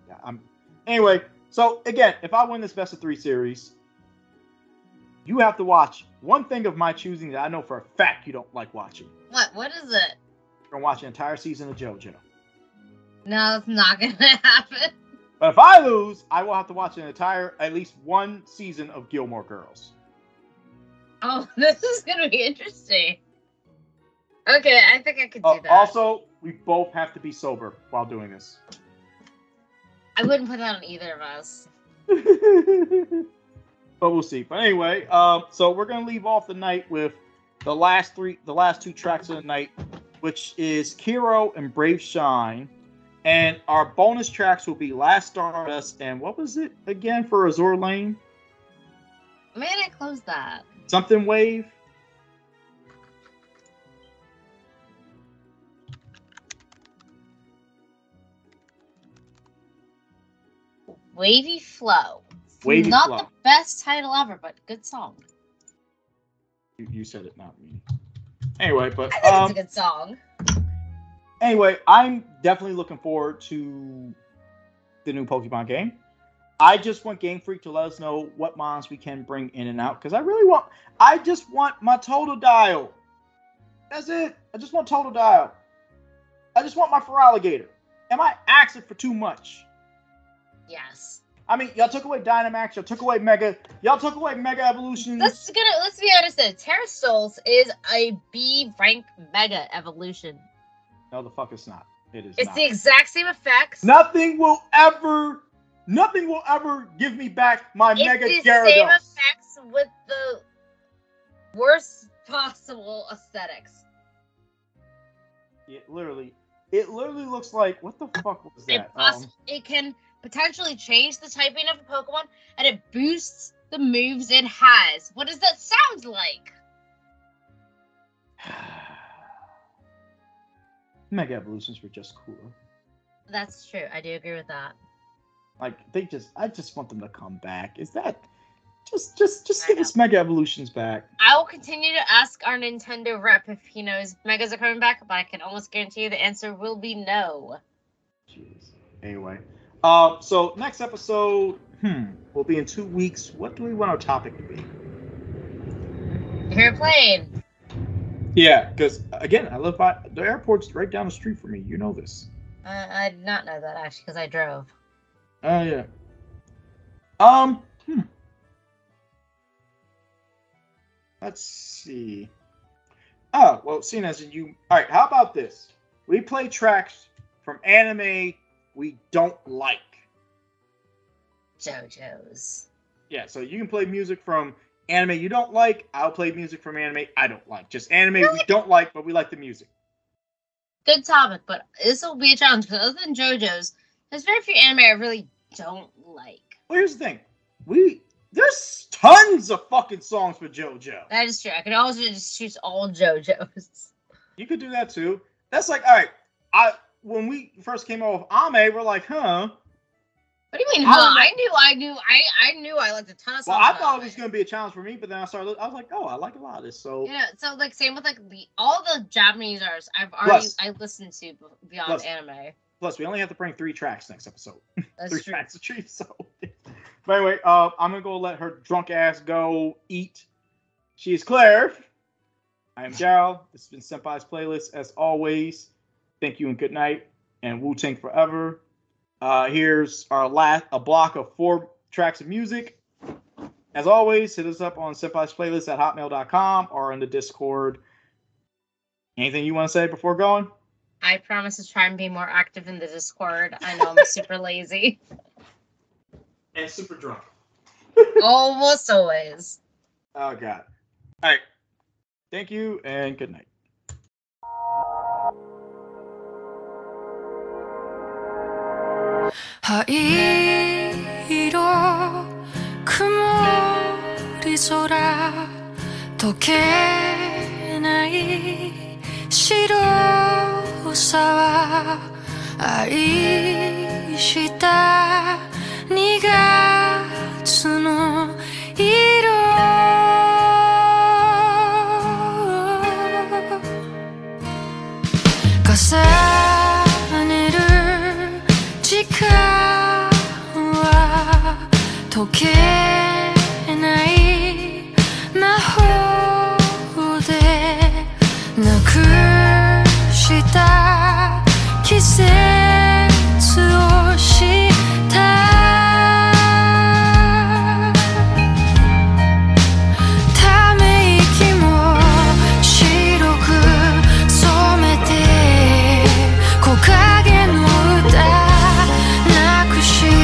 Yeah, I'm. Anyway, so, again, if I win this best of three series, you have to watch one thing of my choosing that I know for a fact you don't like watching. What? What is it? You're going to watch an entire season of JoJo. No, it's not going to happen. But if I lose, I will have to watch an entire, at least one season of Gilmore Girls. Oh, this is going to be interesting. Okay, I think I could do uh, that. Also, we both have to be sober while doing this. I wouldn't put that on either of us. But we'll see. But anyway, um, so we're gonna leave off the night with the last three, the last two tracks of the night, which is Kiro and Brave Shine, and our bonus tracks will be Last Stardust and what was it again for Azure Lane? Man, I closed that. Something Wave. Wavy Flow. Wavy not Flow. The best title ever, but good song. You, you said it, not me. Anyway, but I think um, it's a good song. Anyway, I'm definitely looking forward to the new Pokemon game. I just want Game Freak to let us know what mons we can bring in and out, because I really want. I just want my Totodile. That's it. I just want Totodile. I just want my Feraligatr. Am I asking for too much? Yes. I mean, y'all took away Dynamax, y'all took away Mega, y'all took away Mega Evolutions. Let's gonna let's be honest though, Terrastulse is a B rank Mega Evolution. No, the fuck it's not. It is. It's not. The exact same effects. Nothing will ever, nothing will ever give me back my it's Mega Gyarados. It's the same effects with the worst possible aesthetics. It literally, it literally looks like what the fuck was that? It, poss- um, it can. Potentially change the typing of a Pokemon, and it boosts the moves it has. What does that sound like? Mega Evolutions were just cooler. That's true. I do agree with that. Like they just, I just want them to come back. Is that just, just, just I give know. us Mega Evolutions back? I will continue to ask our Nintendo rep if he knows Megas are coming back, but I can almost guarantee you the answer will be no. Jeez. Anyway. Uh, so next episode hmm, will be in two weeks. What do we want our topic to be? Airplane. Yeah, because again, I live by the airport's right down the street from me. You know this. Uh, I did not know that actually because I drove. Oh uh, yeah. Um. Hmm. Let's see. Oh well, seeing as you. All right. How about this? We play tracks from anime we don't like. JoJo's. Yeah, so you can play music from anime you don't like. I'll play music from anime I don't like. Just anime really? we don't like, but we like the music. Good topic, but this will be a challenge. Because other than JoJo's, there's very few anime I really don't like. Well, here's the thing. We There's tons of fucking songs for JoJo. That is true. I could always just choose all JoJo's. You could do that, too. That's like, all right, I... When we first came out with Aimer, we're like, huh? What do you mean, huh? I, I knew, I knew, I, I knew I liked a ton of songs. Well, I thought it was going to be a challenge for me, but then I started, I was like, oh, I like a lot of this, so. Yeah, so, like, same with, like, the all the Japanese artists I've already, plus, I listened to beyond plus, anime. Plus, we only have to bring three tracks next episode. That's three true. tracks to treat, so. But anyway, uh, I'm going to go let her drunk ass go eat. She is Claire. I am Daryl. This has been Senpai's Playlist, as always. Thank you and good night, and Wu Tang forever. Uh, here's our last a block of four tracks of music. As always, hit us up on Senpai's Playlist at hotmail dot com or in the Discord. Anything you want to say before going? I promise to try and be more active in the Discord. I know I'm super lazy and super drunk. Almost always. Oh God! All right. Thank you and good night.灰色曇り空溶けない白さは愛したにがつの色重溶けない魔法でなくした季節を知ったため息も白く染めて木陰の歌なくし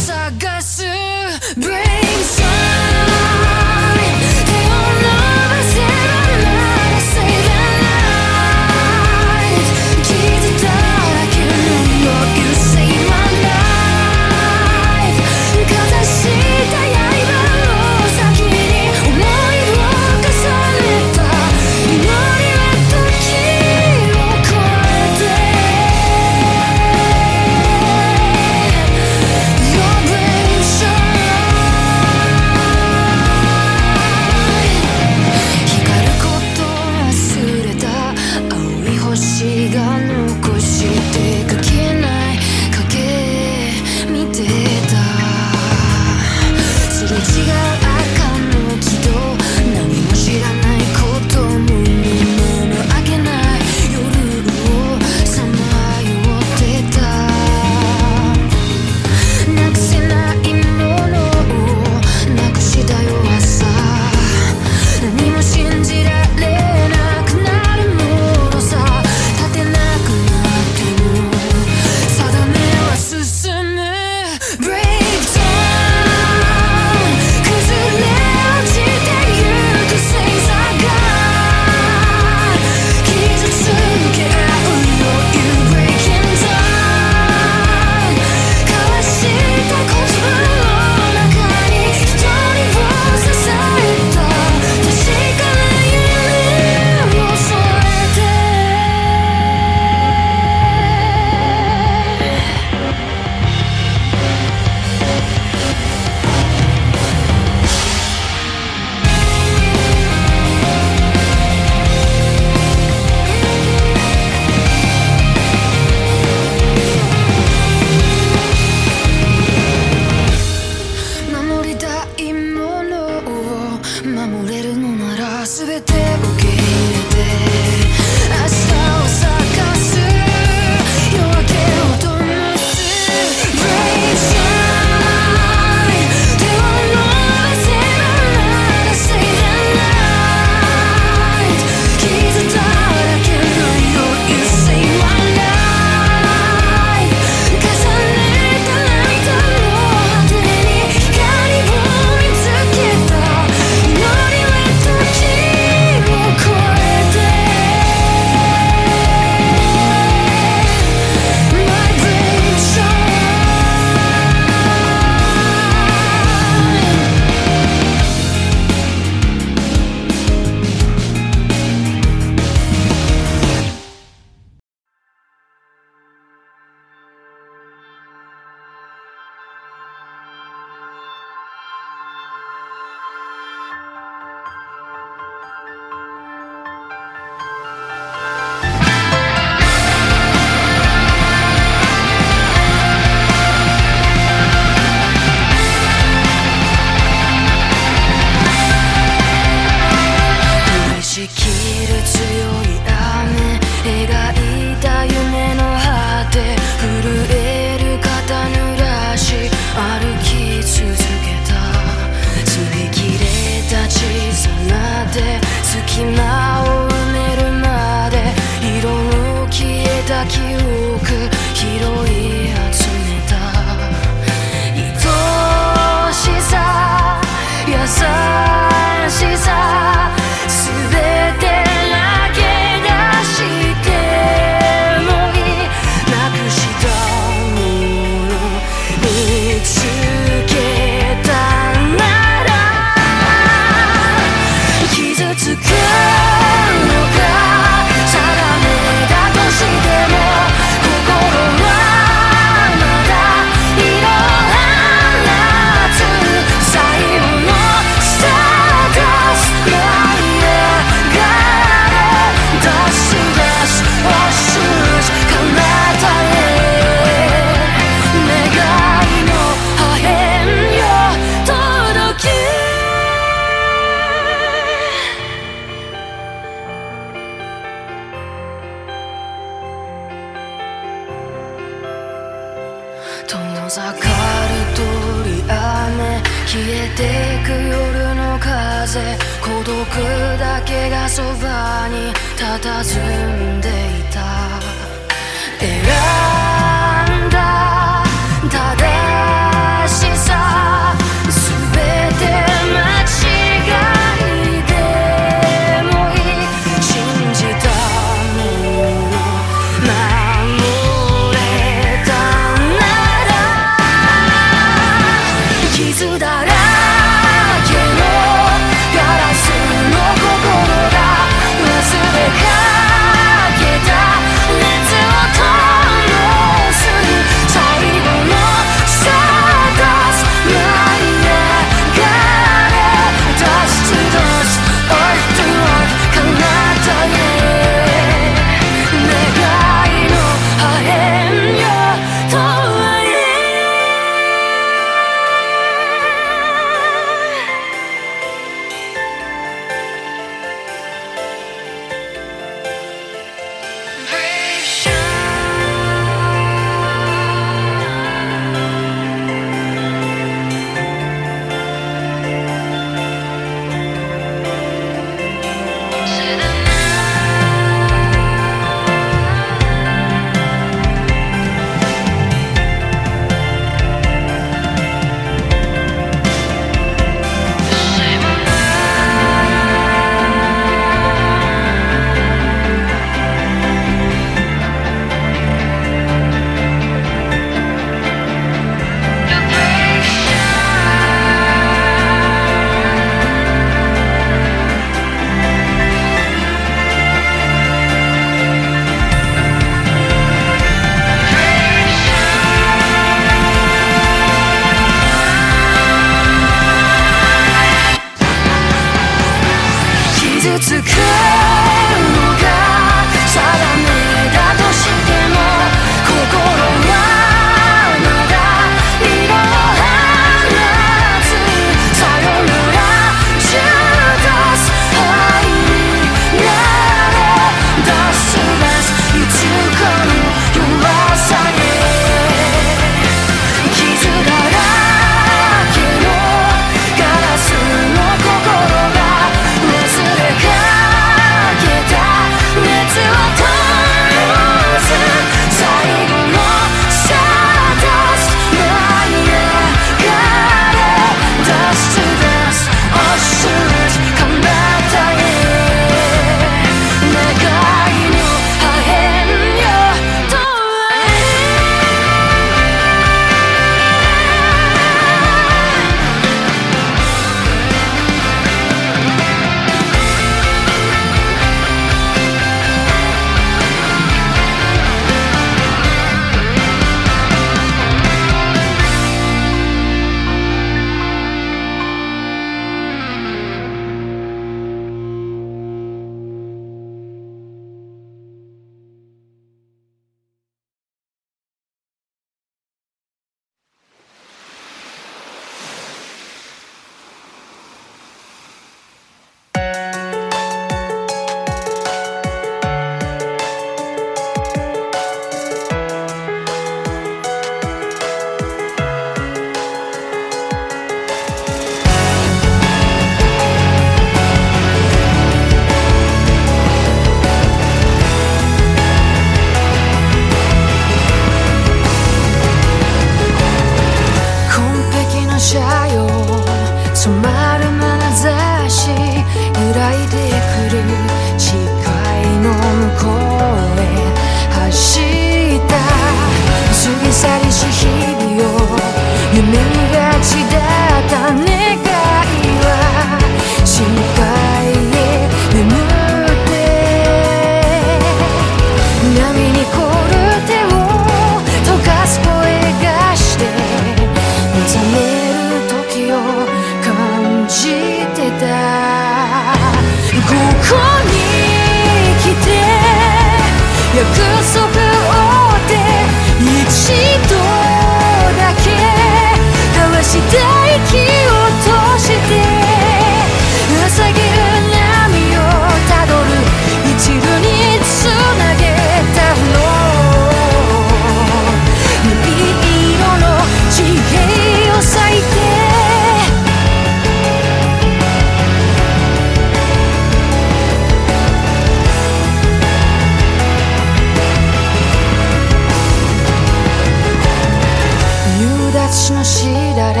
ちのしだれ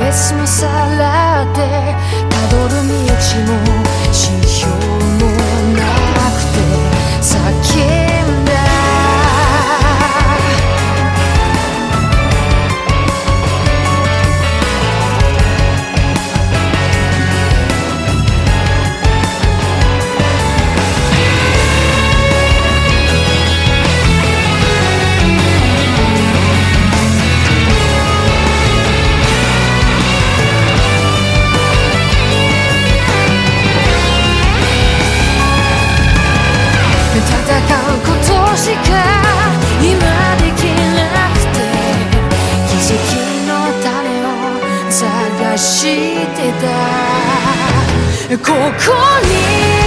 ウエスのさらでたどる道も指標もなくて叫んだここに